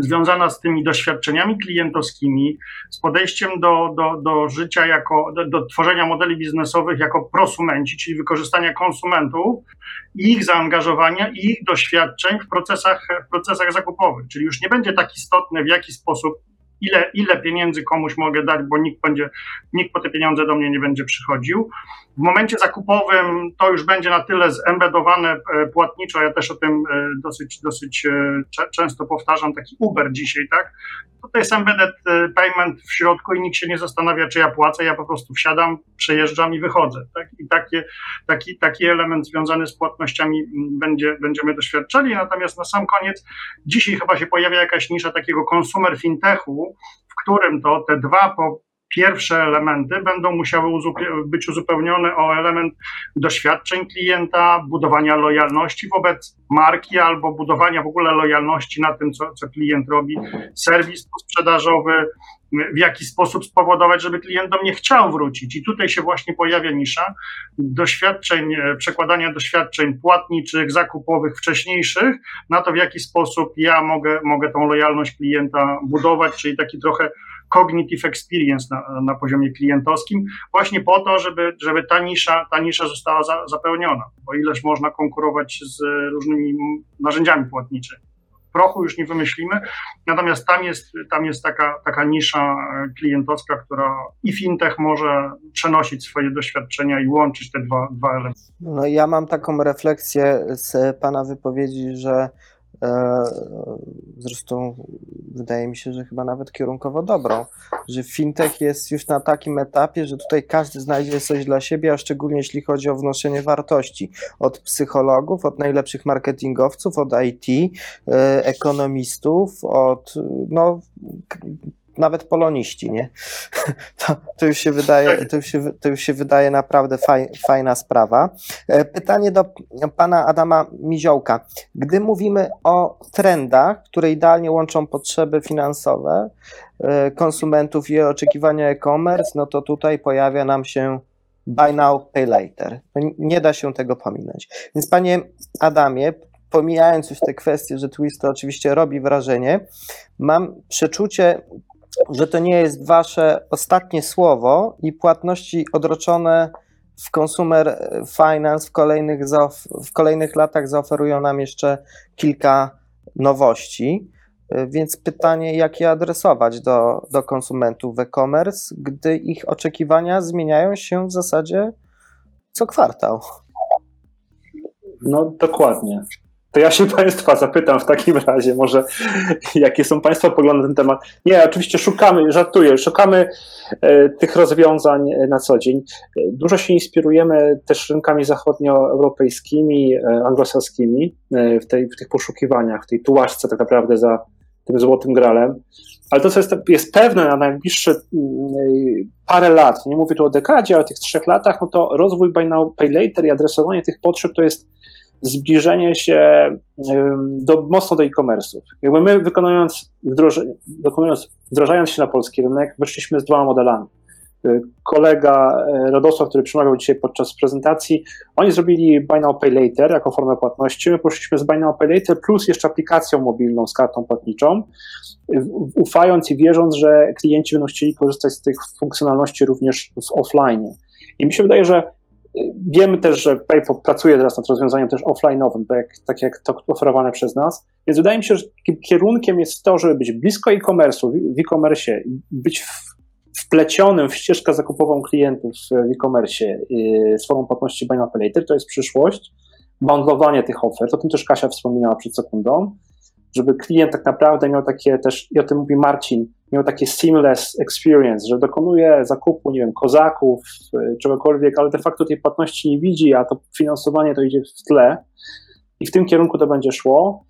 związana z tymi doświadczeniami klientowskimi, z podejściem do, do, do życia, jako do, do tworzenia modeli biznesowych jako prosumenci, czyli wykorzystania konsumentów, ich zaangażowania i ich doświadczeń w procesach, w procesach zakupowych. Czyli już nie będzie tak istotne, w jaki sposób, ile, ile pieniędzy komuś mogę dać, bo nikt, będzie, nikt po te pieniądze do mnie nie będzie przychodził. W momencie zakupowym to już będzie na tyle zembedowane płatniczo, ja też o tym dosyć, dosyć często powtarzam, taki Uber dzisiaj, tak? To jest embedded payment w środku i nikt się nie zastanawia, czy ja płacę, ja po prostu wsiadam, przejeżdżam i wychodzę, tak? I takie, taki, taki element związany z płatnościami będzie, będziemy doświadczali, natomiast na sam koniec dzisiaj chyba się pojawia jakaś nisza takiego consumer fintechu, w którym to te dwa po pierwsze elementy będą musiały uzupeł- być uzupełnione o element doświadczeń klienta, budowania lojalności wobec marki albo budowania w ogóle lojalności na tym, co, co klient robi, serwis sprzedażowy, w jaki sposób spowodować, żeby klient do mnie chciał wrócić. I tutaj się właśnie pojawia nisza doświadczeń, przekładania doświadczeń płatniczych, zakupowych, wcześniejszych na to, w jaki sposób ja mogę, mogę tą lojalność klienta budować, czyli taki trochę cognitive experience na, na poziomie klientowskim, właśnie po to, żeby, żeby ta nisza, ta nisza została za, zapełniona, bo ileż można konkurować z różnymi narzędziami płatniczymi. Prochu już nie wymyślimy, natomiast tam jest, tam jest taka, taka nisza klientowska, która i fintech może przenosić swoje doświadczenia i łączyć te dwa, dwa elementy. No ja mam taką refleksję z pana wypowiedzi, że zresztą wydaje mi się, że chyba nawet kierunkowo dobrą, że fintech jest już na takim etapie, że tutaj każdy znajdzie coś dla siebie, a szczególnie jeśli chodzi o wnoszenie wartości. Od psychologów, od najlepszych marketingowców, od I T, ekonomistów, od no nawet poloniści, nie? To, to, już się wydaje, to, już się, to już się wydaje naprawdę faj, fajna sprawa. Pytanie do pana Adama Miziołka. Gdy mówimy o trendach, które idealnie łączą potrzeby finansowe konsumentów i oczekiwania e-commerce, no to tutaj pojawia nam się buy now, pay later. Nie da się tego pominąć. Więc panie Adamie, pomijając już te kwestie, że Twisto oczywiście robi wrażenie, mam przeczucie, że to nie jest wasze ostatnie słowo i płatności odroczone w Consumer Finance w kolejnych, zaof- w kolejnych latach zaoferują nam jeszcze kilka nowości, więc pytanie, jak je adresować do, do konsumentów w e-commerce, gdy ich oczekiwania zmieniają się w zasadzie co kwartał. No dokładnie. To ja się Państwa zapytam w takim razie może, jakie są Państwa poglądy na ten temat. Nie, oczywiście szukamy, żartuję, szukamy e, tych rozwiązań na co dzień. Dużo się inspirujemy też rynkami zachodnioeuropejskimi, e, anglosaskimi e, w, tej, w tych poszukiwaniach, w tej tułaczce tak naprawdę za tym złotym gralem. Ale to, co jest, jest pewne na najbliższe parę lat, nie mówię tu o dekadzie, ale o tych trzech latach, no to rozwój buy now, pay later i adresowanie tych potrzeb to jest zbliżenie się do, mocno do e-commerce'ów. Jakby my wykonując, dokonując, wdrażając się na polski rynek, wyszliśmy z dwoma modelami. Kolega Radosław, który przemawiał dzisiaj podczas prezentacji, oni zrobili buy now, pay later jako formę płatności. My poszliśmy z buy now, pay later plus jeszcze aplikacją mobilną z kartą płatniczą, ufając i wierząc, że klienci będą chcieli korzystać z tych funkcjonalności również w offline. I mi się wydaje, że Wiemy też, że PayPal pracuje teraz nad rozwiązaniem też offline'owym, tak, tak jak to oferowane przez nas, więc wydaje mi się, że takim kierunkiem jest to, żeby być blisko e-commerce'u, w e-commerce'ie, być wplecionym w ścieżkę zakupową klientów w e-commerce'ie formą płatności buy now pay later, to jest przyszłość, bundlowanie tych ofert, o tym też Kasia wspominała przed sekundą, żeby klient tak naprawdę miał takie też, i o tym mówi Marcin, miał takie seamless experience, że dokonuje zakupu, nie wiem, kozaków, czegokolwiek, ale de facto tej płatności nie widzi, a to finansowanie to idzie w tle i w tym kierunku to będzie szło.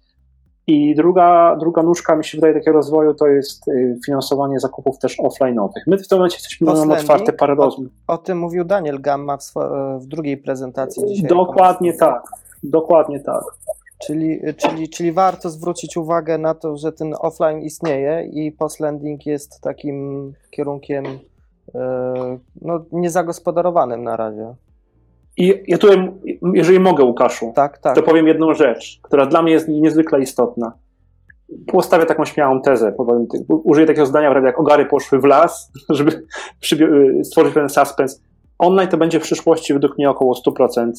I druga, druga nóżka, mi się wydaje, takiego rozwoju to jest finansowanie zakupów też offline'owych. My w tym momencie jesteśmy na otwarte parę rozmów. O tym mówił Daniel Gamma w, w drugiej prezentacji dzisiaj. Dokładnie tak, dokładnie tak. Czyli, czyli, czyli warto zwrócić uwagę na to, że ten offline istnieje i post-lending jest takim kierunkiem no, niezagospodarowanym na razie. I ja tutaj, jeżeli mogę, Łukaszu, tak, tak. to powiem jedną rzecz, która dla mnie jest niezwykle istotna. Postawię taką śmiałą tezę, powiem, użyję takiego zdania, jak ogary poszły w las, żeby stworzyć pewien suspens. Online to będzie w przyszłości według mnie około sto procent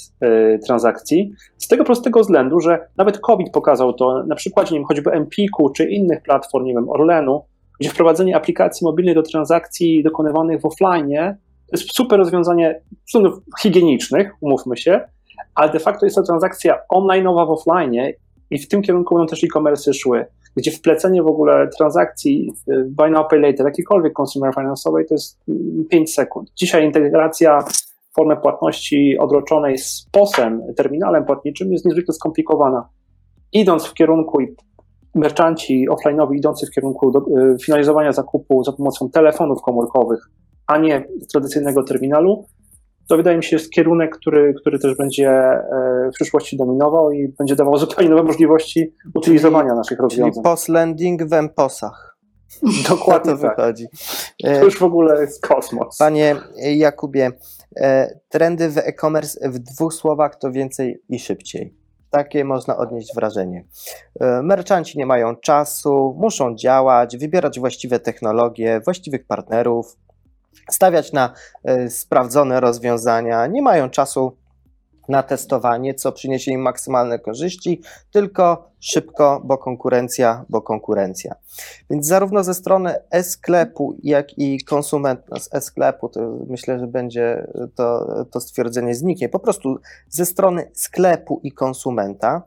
transakcji. Z tego prostego względu, że nawet COVID pokazał to na przykładzie, nie wiem, choćby Empiku czy innych platform, nie wiem, Orlenu, gdzie wprowadzenie aplikacji mobilnej do transakcji dokonywanych w offline to jest super rozwiązanie z względów higienicznych, umówmy się, ale de facto jest to transakcja online'owa w offline i w tym kierunku będą też e-commerce szły, gdzie wplecenie w ogóle transakcji buy now, pay later, jakiejkolwiek consumer finance'owej to jest pięć sekund. Dzisiaj integracja formy płatności odroczonej z posem, terminalem płatniczym jest niezwykle skomplikowana. Idąc w kierunku i merchanci offline'owi idący w kierunku do, finalizowania zakupu za pomocą telefonów komórkowych, a nie tradycyjnego terminalu, to wydaje mi się jest kierunek, który, który też będzie w przyszłości dominował i będzie dawał zupełnie nowe możliwości utylizowania czyli, naszych rozwiązań. Czyli post-lending w emposach. Dokładnie to tak. Wychodzi. To już w ogóle jest kosmos. Panie Jakubie, trendy w e-commerce w dwóch słowach to więcej i szybciej. Takie można odnieść wrażenie. Merchanci nie mają czasu, muszą działać, wybierać właściwe technologie, właściwych partnerów, stawiać na y, sprawdzone rozwiązania, nie mają czasu na testowanie, co przyniesie im maksymalne korzyści, tylko szybko, bo konkurencja, bo konkurencja. Więc zarówno ze strony e-sklepu, jak i konsumenta z e-sklepu, to myślę, że będzie to, to stwierdzenie zniknie. Po prostu ze strony sklepu i konsumenta,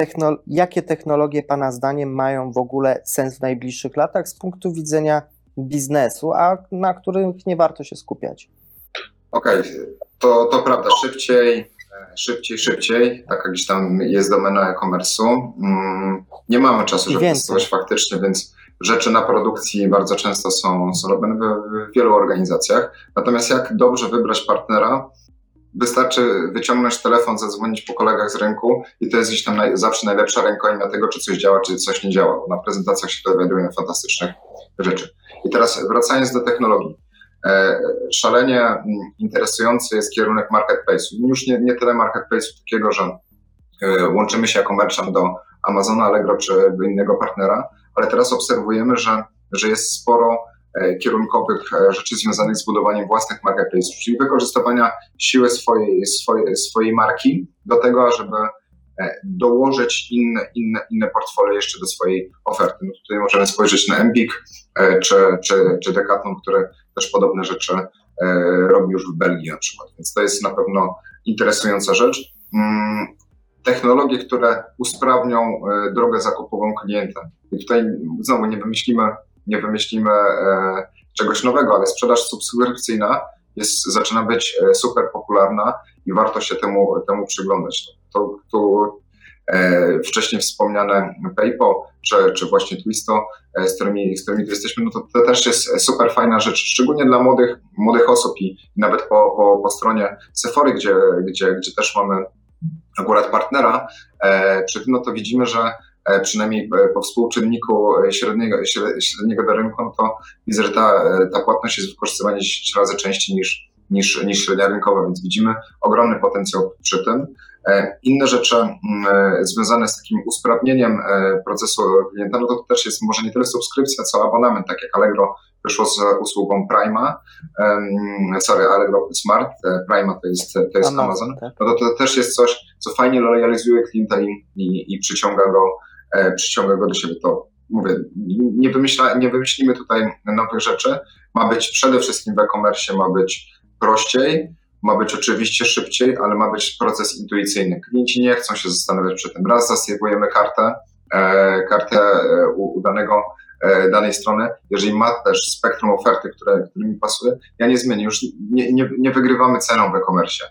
technolo- jakie technologie Pana zdaniem mają w ogóle sens w najbliższych latach z punktu widzenia biznesu, a na których nie warto się skupiać. Okej, okay, to, to prawda, szybciej, szybciej, szybciej, taka gdzieś tam jest domena e-commerce'u. Nie mamy czasu, żeby testować faktycznie, więc rzeczy na produkcji bardzo często są, są robione w, w wielu organizacjach. Natomiast jak dobrze wybrać partnera? Wystarczy wyciągnąć telefon, zadzwonić po kolegach z rynku i to jest gdzieś tam naj, zawsze najlepsza rękojmia tego, czy coś działa, czy coś nie działa. Na prezentacjach się dowiadujemy fantastycznych rzeczy. I teraz wracając do technologii. E, szalenie interesujący jest kierunek marketplace'u. Już nie, nie tyle marketplace'u takiego, że e, łączymy się jako merchant do Amazona, Allegro czy do innego partnera, ale teraz obserwujemy, że, że jest sporo kierunkowych rzeczy związanych z budowaniem własnych marketplace'ów, czyli wykorzystywania siły swojej, swojej, swojej marki do tego, ażeby dołożyć inne, inne, inne portfolio jeszcze do swojej oferty. No tutaj możemy spojrzeć na Empik czy, czy, czy Decathlon, który też podobne rzeczy robi już w Belgii na przykład, więc to jest na pewno interesująca rzecz. Technologie, które usprawnią drogę zakupową klienta. I tutaj znowu nie wymyślimy nie wymyślimy e, czegoś nowego, ale sprzedaż subskrypcyjna jest, zaczyna być e, super popularna i warto się temu, temu przyglądać. To, to e, wcześniej wspomniane PayPal czy, czy właśnie Twisto, e, z którymi, z którymi tu jesteśmy, no to, to też jest super fajna rzecz, szczególnie dla młodych, młodych osób i nawet po, po, po stronie Sephory, gdzie, gdzie, gdzie też mamy akurat partnera, e, przy tym no to widzimy, że przynajmniej po współczynniku średniego, średniego do rynku, no to widzę, że ta, ta płatność jest wykorzystywana dziesięć razy częściej niż, niż, niż średnia rynkowa, więc widzimy ogromny potencjał przy tym. Inne rzeczy związane z takim usprawnieniem procesu klienta, no to też jest może nie tyle subskrypcja, co abonament, tak jak Allegro wyszło z usługą Prima, um, sorry, Allegro Smart, Prima to jest, to jest Amazon, Amazon. Tak. No to, to też jest coś, co fajnie lojalizuje klienta i, i, i przyciąga go, e, przyciąga go do siebie. To mówię, nie, wymyśla, nie wymyślimy tutaj nowych rzeczy, ma być przede wszystkim w e-commerce, ma być prościej, ma być oczywiście szybciej, ale ma być proces intuicyjny. Klienci nie chcą się zastanawiać przy tym. Raz zasejwujemy kartę, e, kartę u, u danego danej strony, jeżeli ma też spektrum oferty, które, które mi pasuje, ja nie zmienię, już nie, nie, nie wygrywamy ceną w e-commerce,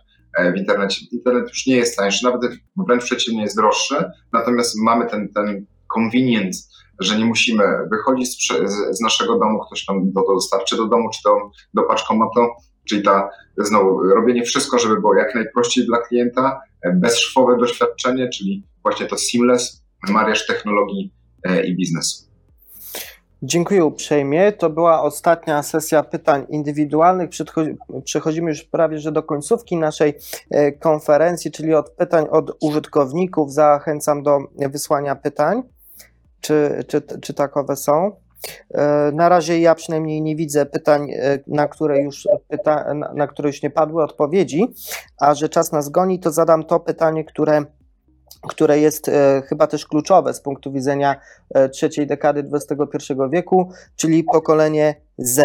w internecie. Internet już nie jest tańszy, nawet wręcz przeciwnie, jest droższy, natomiast mamy ten, ten convenient, że nie musimy wychodzić z, z naszego domu, ktoś nam to dostarczy do domu, czy do, do paczkomatu, czyli ta, znowu, robienie wszystko, żeby było jak najprościej dla klienta, bezszwowe doświadczenie, czyli właśnie to seamless, mariaż technologii i biznesu. Dziękuję uprzejmie. To była ostatnia sesja pytań indywidualnych. Przechodzimy już prawie że do końcówki naszej konferencji, czyli od pytań od użytkowników. Zachęcam do wysłania pytań, czy, czy, czy takowe są. Na razie ja przynajmniej nie widzę pytań, na które już pyta, na które już nie padły odpowiedzi, a że czas nas goni, to zadam to pytanie, które które jest e, chyba też kluczowe z punktu widzenia e, trzeciej dekady dwudziestego pierwszego wieku, czyli pokolenie Z,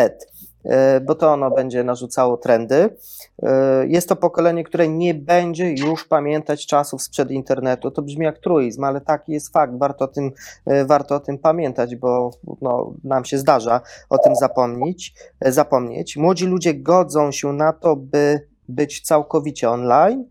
e, bo to ono będzie narzucało trendy. E, jest to pokolenie, które nie będzie już pamiętać czasów sprzed internetu. To brzmi jak truizm, ale taki jest fakt, warto o tym, e, warto o tym pamiętać, bo no, nam się zdarza o tym zapomnieć. E, zapomnieć. Młodzi ludzie godzą się na to, by być całkowicie online,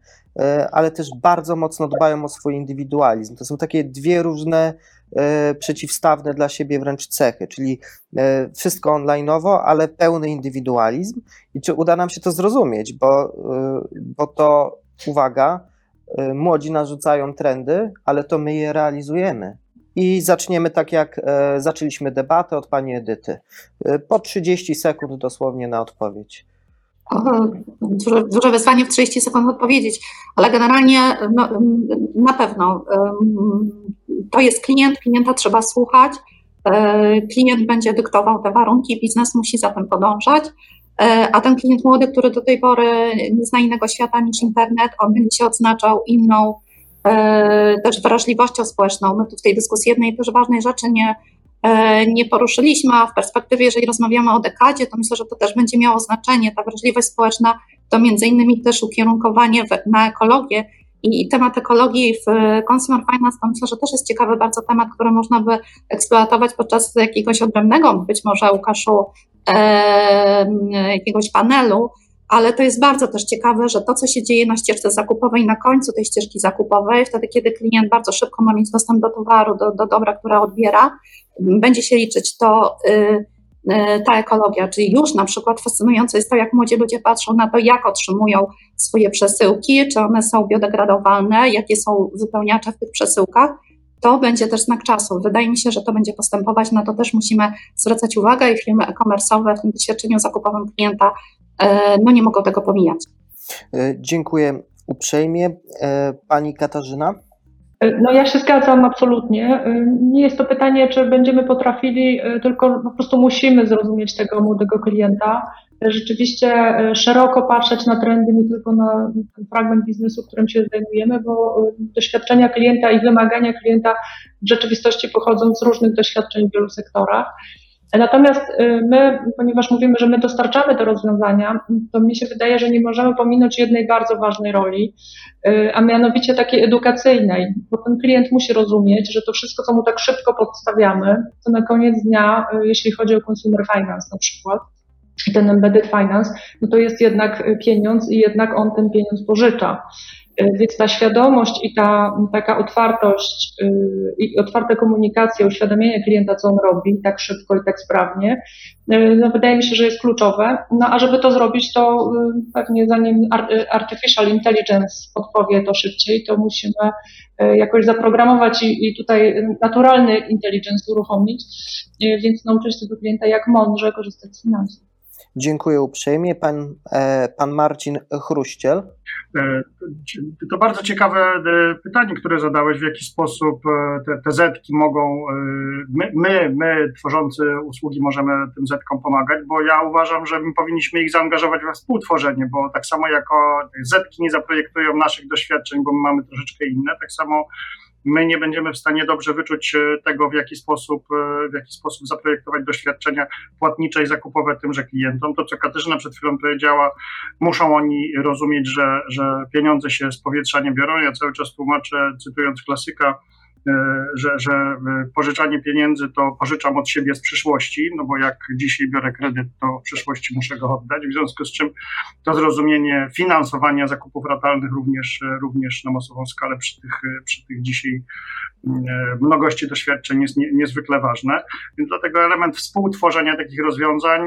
ale też bardzo mocno dbają o swój indywidualizm. To są takie dwie różne e, przeciwstawne dla siebie wręcz cechy, czyli e, wszystko online'owo, ale pełny indywidualizm. I czy uda nam się to zrozumieć, bo, e, bo to, uwaga, e, młodzi narzucają trendy, ale to my je realizujemy. I zaczniemy tak, jak e, zaczęliśmy debatę od pani Edyty. E, po trzydzieści sekund dosłownie na odpowiedź. Duże, duże wyzwanie w trzydzieści sekund odpowiedzieć, ale generalnie no, na pewno to jest klient, klienta trzeba słuchać, klient będzie dyktował te warunki, biznes musi za tym podążać, a ten klient młody, który do tej pory nie zna innego świata niż internet, on będzie się odznaczał inną też wrażliwością społeczną. My tu w tej dyskusji jednej też ważnej rzeczy nie nie poruszyliśmy, a w perspektywie, jeżeli rozmawiamy o dekadzie, to myślę, że to też będzie miało znaczenie. Ta wrażliwość społeczna to między innymi też ukierunkowanie na ekologię i temat ekologii w consumer finance, to myślę, że też jest ciekawy bardzo temat, który można by eksploatować podczas jakiegoś odrębnego, być może Łukaszu, jakiegoś panelu, ale to jest bardzo też ciekawe, że to, co się dzieje na ścieżce zakupowej, na końcu tej ścieżki zakupowej, wtedy, kiedy klient bardzo szybko ma mieć dostęp do towaru, do, do dobra, które odbiera, będzie się liczyć to y, y, ta ekologia, czyli już na przykład fascynujące jest to, jak młodzi ludzie patrzą na to, jak otrzymują swoje przesyłki, czy one są biodegradowalne, jakie są wypełniacze w tych przesyłkach, to będzie też znak czasu. Wydaje mi się, że to będzie postępować, na to też musimy zwracać uwagę i firmy e-commerce'owe w tym doświadczeniu zakupowym klienta y, no nie mogą tego pomijać. Dziękuję uprzejmie. Pani Katarzyna? No ja się zgadzam absolutnie. Nie jest to pytanie, czy będziemy potrafili, tylko po prostu musimy zrozumieć tego młodego klienta. Rzeczywiście szeroko patrzeć na trendy, nie tylko na ten fragment biznesu, którym się zajmujemy, bo doświadczenia klienta i wymagania klienta w rzeczywistości pochodzą z różnych doświadczeń w wielu sektorach. Natomiast my, ponieważ mówimy, że my dostarczamy te rozwiązania, to mi się wydaje, że nie możemy pominąć jednej bardzo ważnej roli, a mianowicie takiej edukacyjnej, bo ten klient musi rozumieć, że to wszystko, co mu tak szybko podstawiamy, to na koniec dnia, jeśli chodzi o consumer finance na przykład, czy ten embedded finance, no to jest jednak pieniądz i jednak on ten pieniądz pożycza. Więc ta świadomość i ta taka otwartość yy, i otwarte komunikacje, uświadomienie klienta, co on robi tak szybko i tak sprawnie, yy, no wydaje mi się, że jest kluczowe. No a żeby to zrobić, to yy, pewnie zanim artificial intelligence odpowie to szybciej, to musimy yy, jakoś zaprogramować i, i tutaj naturalny intelligence uruchomić, yy, więc nauczyć tego klienta, jak mądrze korzystać z finansów. Dziękuję uprzejmie. Pan, pan Marcin Chruściel. To bardzo ciekawe pytanie, które zadałeś, w jaki sposób te, te zetki mogą, my, my, my tworzący usługi możemy tym zetkom pomagać, bo ja uważam, że my powinniśmy ich zaangażować we współtworzenie, bo tak samo jako zetki nie zaprojektują naszych doświadczeń, bo my mamy troszeczkę inne, tak samo my nie będziemy w stanie dobrze wyczuć tego, w jaki sposób, w jaki sposób zaprojektować doświadczenia płatnicze i zakupowe tymże klientom. To, co Katarzyna przed chwilą powiedziała, muszą oni rozumieć, że, że pieniądze się z powietrza nie biorą. Ja cały czas tłumaczę, cytując klasyka, że, że pożyczanie pieniędzy to pożyczam od siebie z przyszłości, no bo jak dzisiaj biorę kredyt, to w przyszłości muszę go oddać, w związku z czym to zrozumienie finansowania zakupów ratalnych również, również na masową skalę przy tych, przy tych dzisiaj mnogości doświadczeń jest nie, niezwykle ważne, więc dlatego element współtworzenia takich rozwiązań,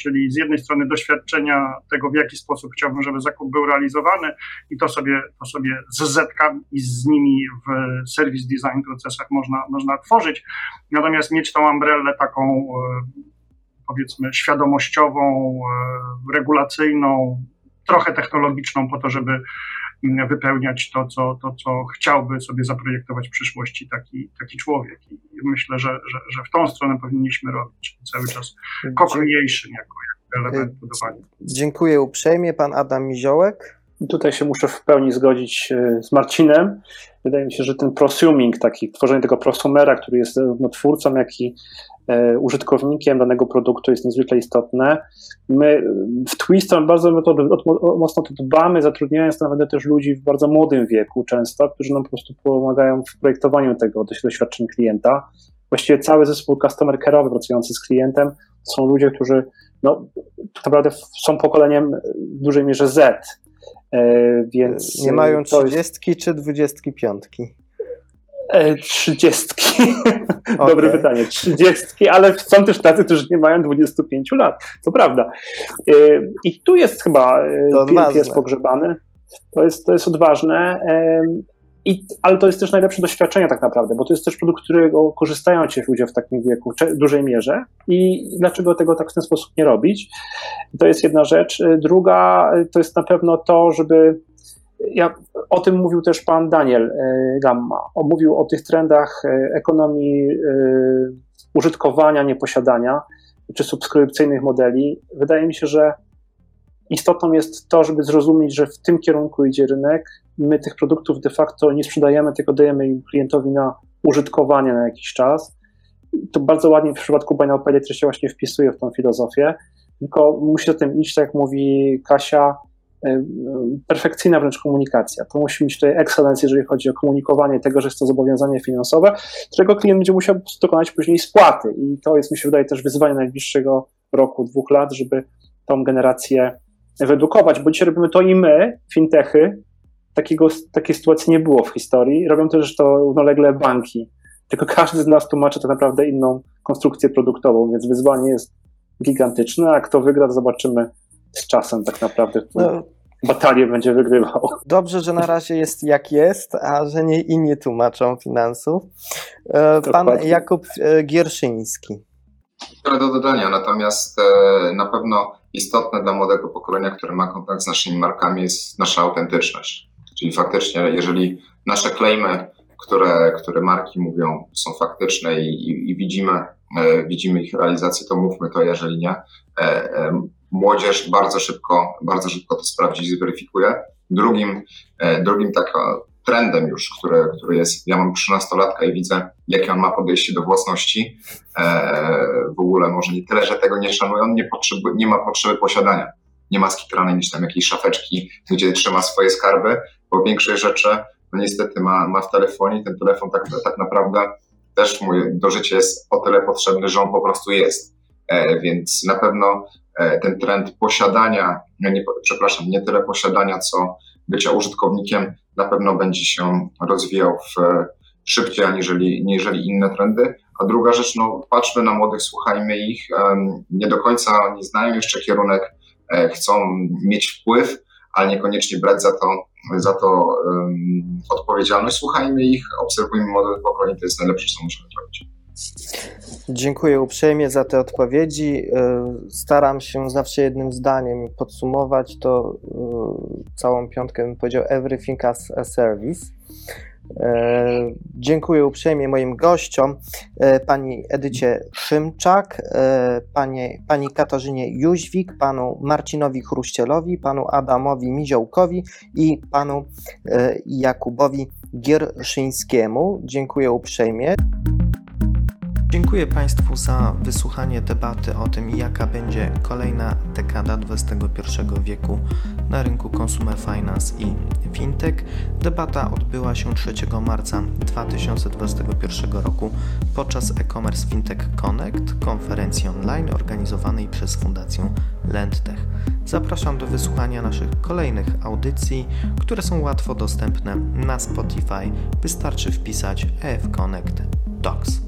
czyli z jednej strony doświadczenia tego, w jaki sposób chciałbym, żeby zakup był realizowany i to sobie, to sobie z zetkami i z nimi w service design procesach można, można tworzyć, natomiast mieć tą umbrellę taką, powiedzmy, świadomościową, regulacyjną, trochę technologiczną po to, żeby wypełniać to, co, to, co chciałby sobie zaprojektować w przyszłości taki, taki człowiek. I myślę, że, że, że w tą stronę powinniśmy robić cały czas co-creation jako, jako element budowania. Dziękuję uprzejmie. Pan Adam Miziołek. Tutaj się muszę w pełni zgodzić z Marcinem. Wydaje mi się, że ten prosuming, taki tworzenie tego prosumera, który jest zarówno twórcą, jak i użytkownikiem danego produktu, jest niezwykle istotne. My w Twisto bardzo to, mocno to dbamy, zatrudniając nawet też ludzi w bardzo młodym wieku często, którzy nam po prostu pomagają w projektowaniu tego doświadczeń klienta. Właściwie cały zespół customer care'owy pracujący z klientem są ludzie, którzy no, tak naprawdę są pokoleniem w dużej mierze Z. Więc nie mają trzydziestki jest... czy dwudziestki piątki? Trzydziestki. Okay. Dobre pytanie. Trzydziestki, ale są też tacy, którzy nie mają dwudziestu pięciu lat. To prawda. I tu jest chyba pies pogrzebany. To jest, to jest odważne. I, ale to jest też najlepsze doświadczenie tak naprawdę, bo to jest też produkt, którego korzystają ci ludzie w takim wieku, w dużej mierze i dlaczego tego tak w ten sposób nie robić? To jest jedna rzecz. Druga to jest na pewno to, żeby, ja, o tym mówił też pan Daniel Gamma, on mówił o tych trendach ekonomii użytkowania, nieposiadania czy subskrypcyjnych modeli. Wydaje mi się, że istotą jest to, żeby zrozumieć, że w tym kierunku idzie rynek. My tych produktów de facto nie sprzedajemy, tylko dajemy im klientowi na użytkowanie na jakiś czas. To bardzo ładnie w przypadku buy now pay later się właśnie wpisuje w tą filozofię, tylko musi za tym iść, tak jak mówi Kasia, perfekcyjna wręcz komunikacja. To musi mieć tutaj excellence, jeżeli chodzi o komunikowanie tego, że jest to zobowiązanie finansowe, którego klient będzie musiał dokonać później spłaty. I to jest, mi się wydaje, też wyzwanie najbliższego roku, dwóch lat, żeby tą generację wyedukować, bo dzisiaj robimy to i my, fintechy. Takiego, takiej sytuacji nie było w historii. Robią też to równolegle banki. Tylko każdy z nas tłumaczy tak naprawdę inną konstrukcję produktową, więc wyzwanie jest gigantyczne, a kto wygra, to zobaczymy z czasem tak naprawdę. No. Batalię będzie wygrywał. Dobrze, że na razie jest jak jest, a że nie inni tłumaczą finansów. Pan Dokładnie. Jakub Gieruszyński. Do dodania, natomiast na pewno istotne dla młodego pokolenia, które ma kontakt z naszymi markami, jest nasza autentyczność. Czyli faktycznie, jeżeli nasze klejmy, które, które marki mówią, są faktyczne i, i, i widzimy, e, widzimy ich realizację, to mówmy to, jeżeli nie. E, e, młodzież bardzo szybko, bardzo szybko to sprawdzi i zweryfikuje. Drugim, e, drugim takim trendem już, który, który jest, ja mam trzynastolatkę i widzę, jakie on ma podejście do własności. E, w ogóle może nie tyle, że tego nie szanuje, on nie, potrzeby, nie ma potrzeby posiadania. Nie ma skitranej niż tam jakiejś szafeczki, gdzie trzyma swoje skarby, bo większość rzeczy no niestety ma, ma w telefonie. Ten telefon tak, tak naprawdę też mój, do życia jest o tyle potrzebny, że on po prostu jest. E, więc na pewno e, ten trend posiadania, no nie, przepraszam, nie tyle posiadania, co bycia użytkownikiem, na pewno będzie się rozwijał w, szybciej aniżeli, aniżeli inne trendy. A druga rzecz, no patrzmy na młodych, słuchajmy ich, um, nie do końca nie znają jeszcze kierunek, chcą mieć wpływ, ale niekoniecznie brać za to, za to um, odpowiedzialność. Słuchajmy ich, obserwujmy młodych pokoleń, to jest najlepsze, co możemy zrobić. Dziękuję uprzejmie za te odpowiedzi. Staram się zawsze jednym zdaniem podsumować to całą piątkę, bym powiedział everything as a service. Dziękuję uprzejmie moim gościom, pani Edycie Szymczak, panie, pani Katarzynie Jóźwik, panu Marcinowi Chruścielowi, panu Adamowi Miziołkowi i panu Jakubowi Gieruszyńskiemu. Dziękuję uprzejmie. Dziękuję Państwu za wysłuchanie debaty o tym, jaka będzie kolejna dekada dwudziestego pierwszego wieku na rynku consumer finance i fintech. Debata odbyła się trzeciego marca dwa tysiące dwudziestego pierwszego roku podczas e-commerce FinTech Connect, konferencji online organizowanej przez Fundację Lendtech. Zapraszam do wysłuchania naszych kolejnych audycji, które są łatwo dostępne na Spotify. Wystarczy wpisać E F Connect Talks.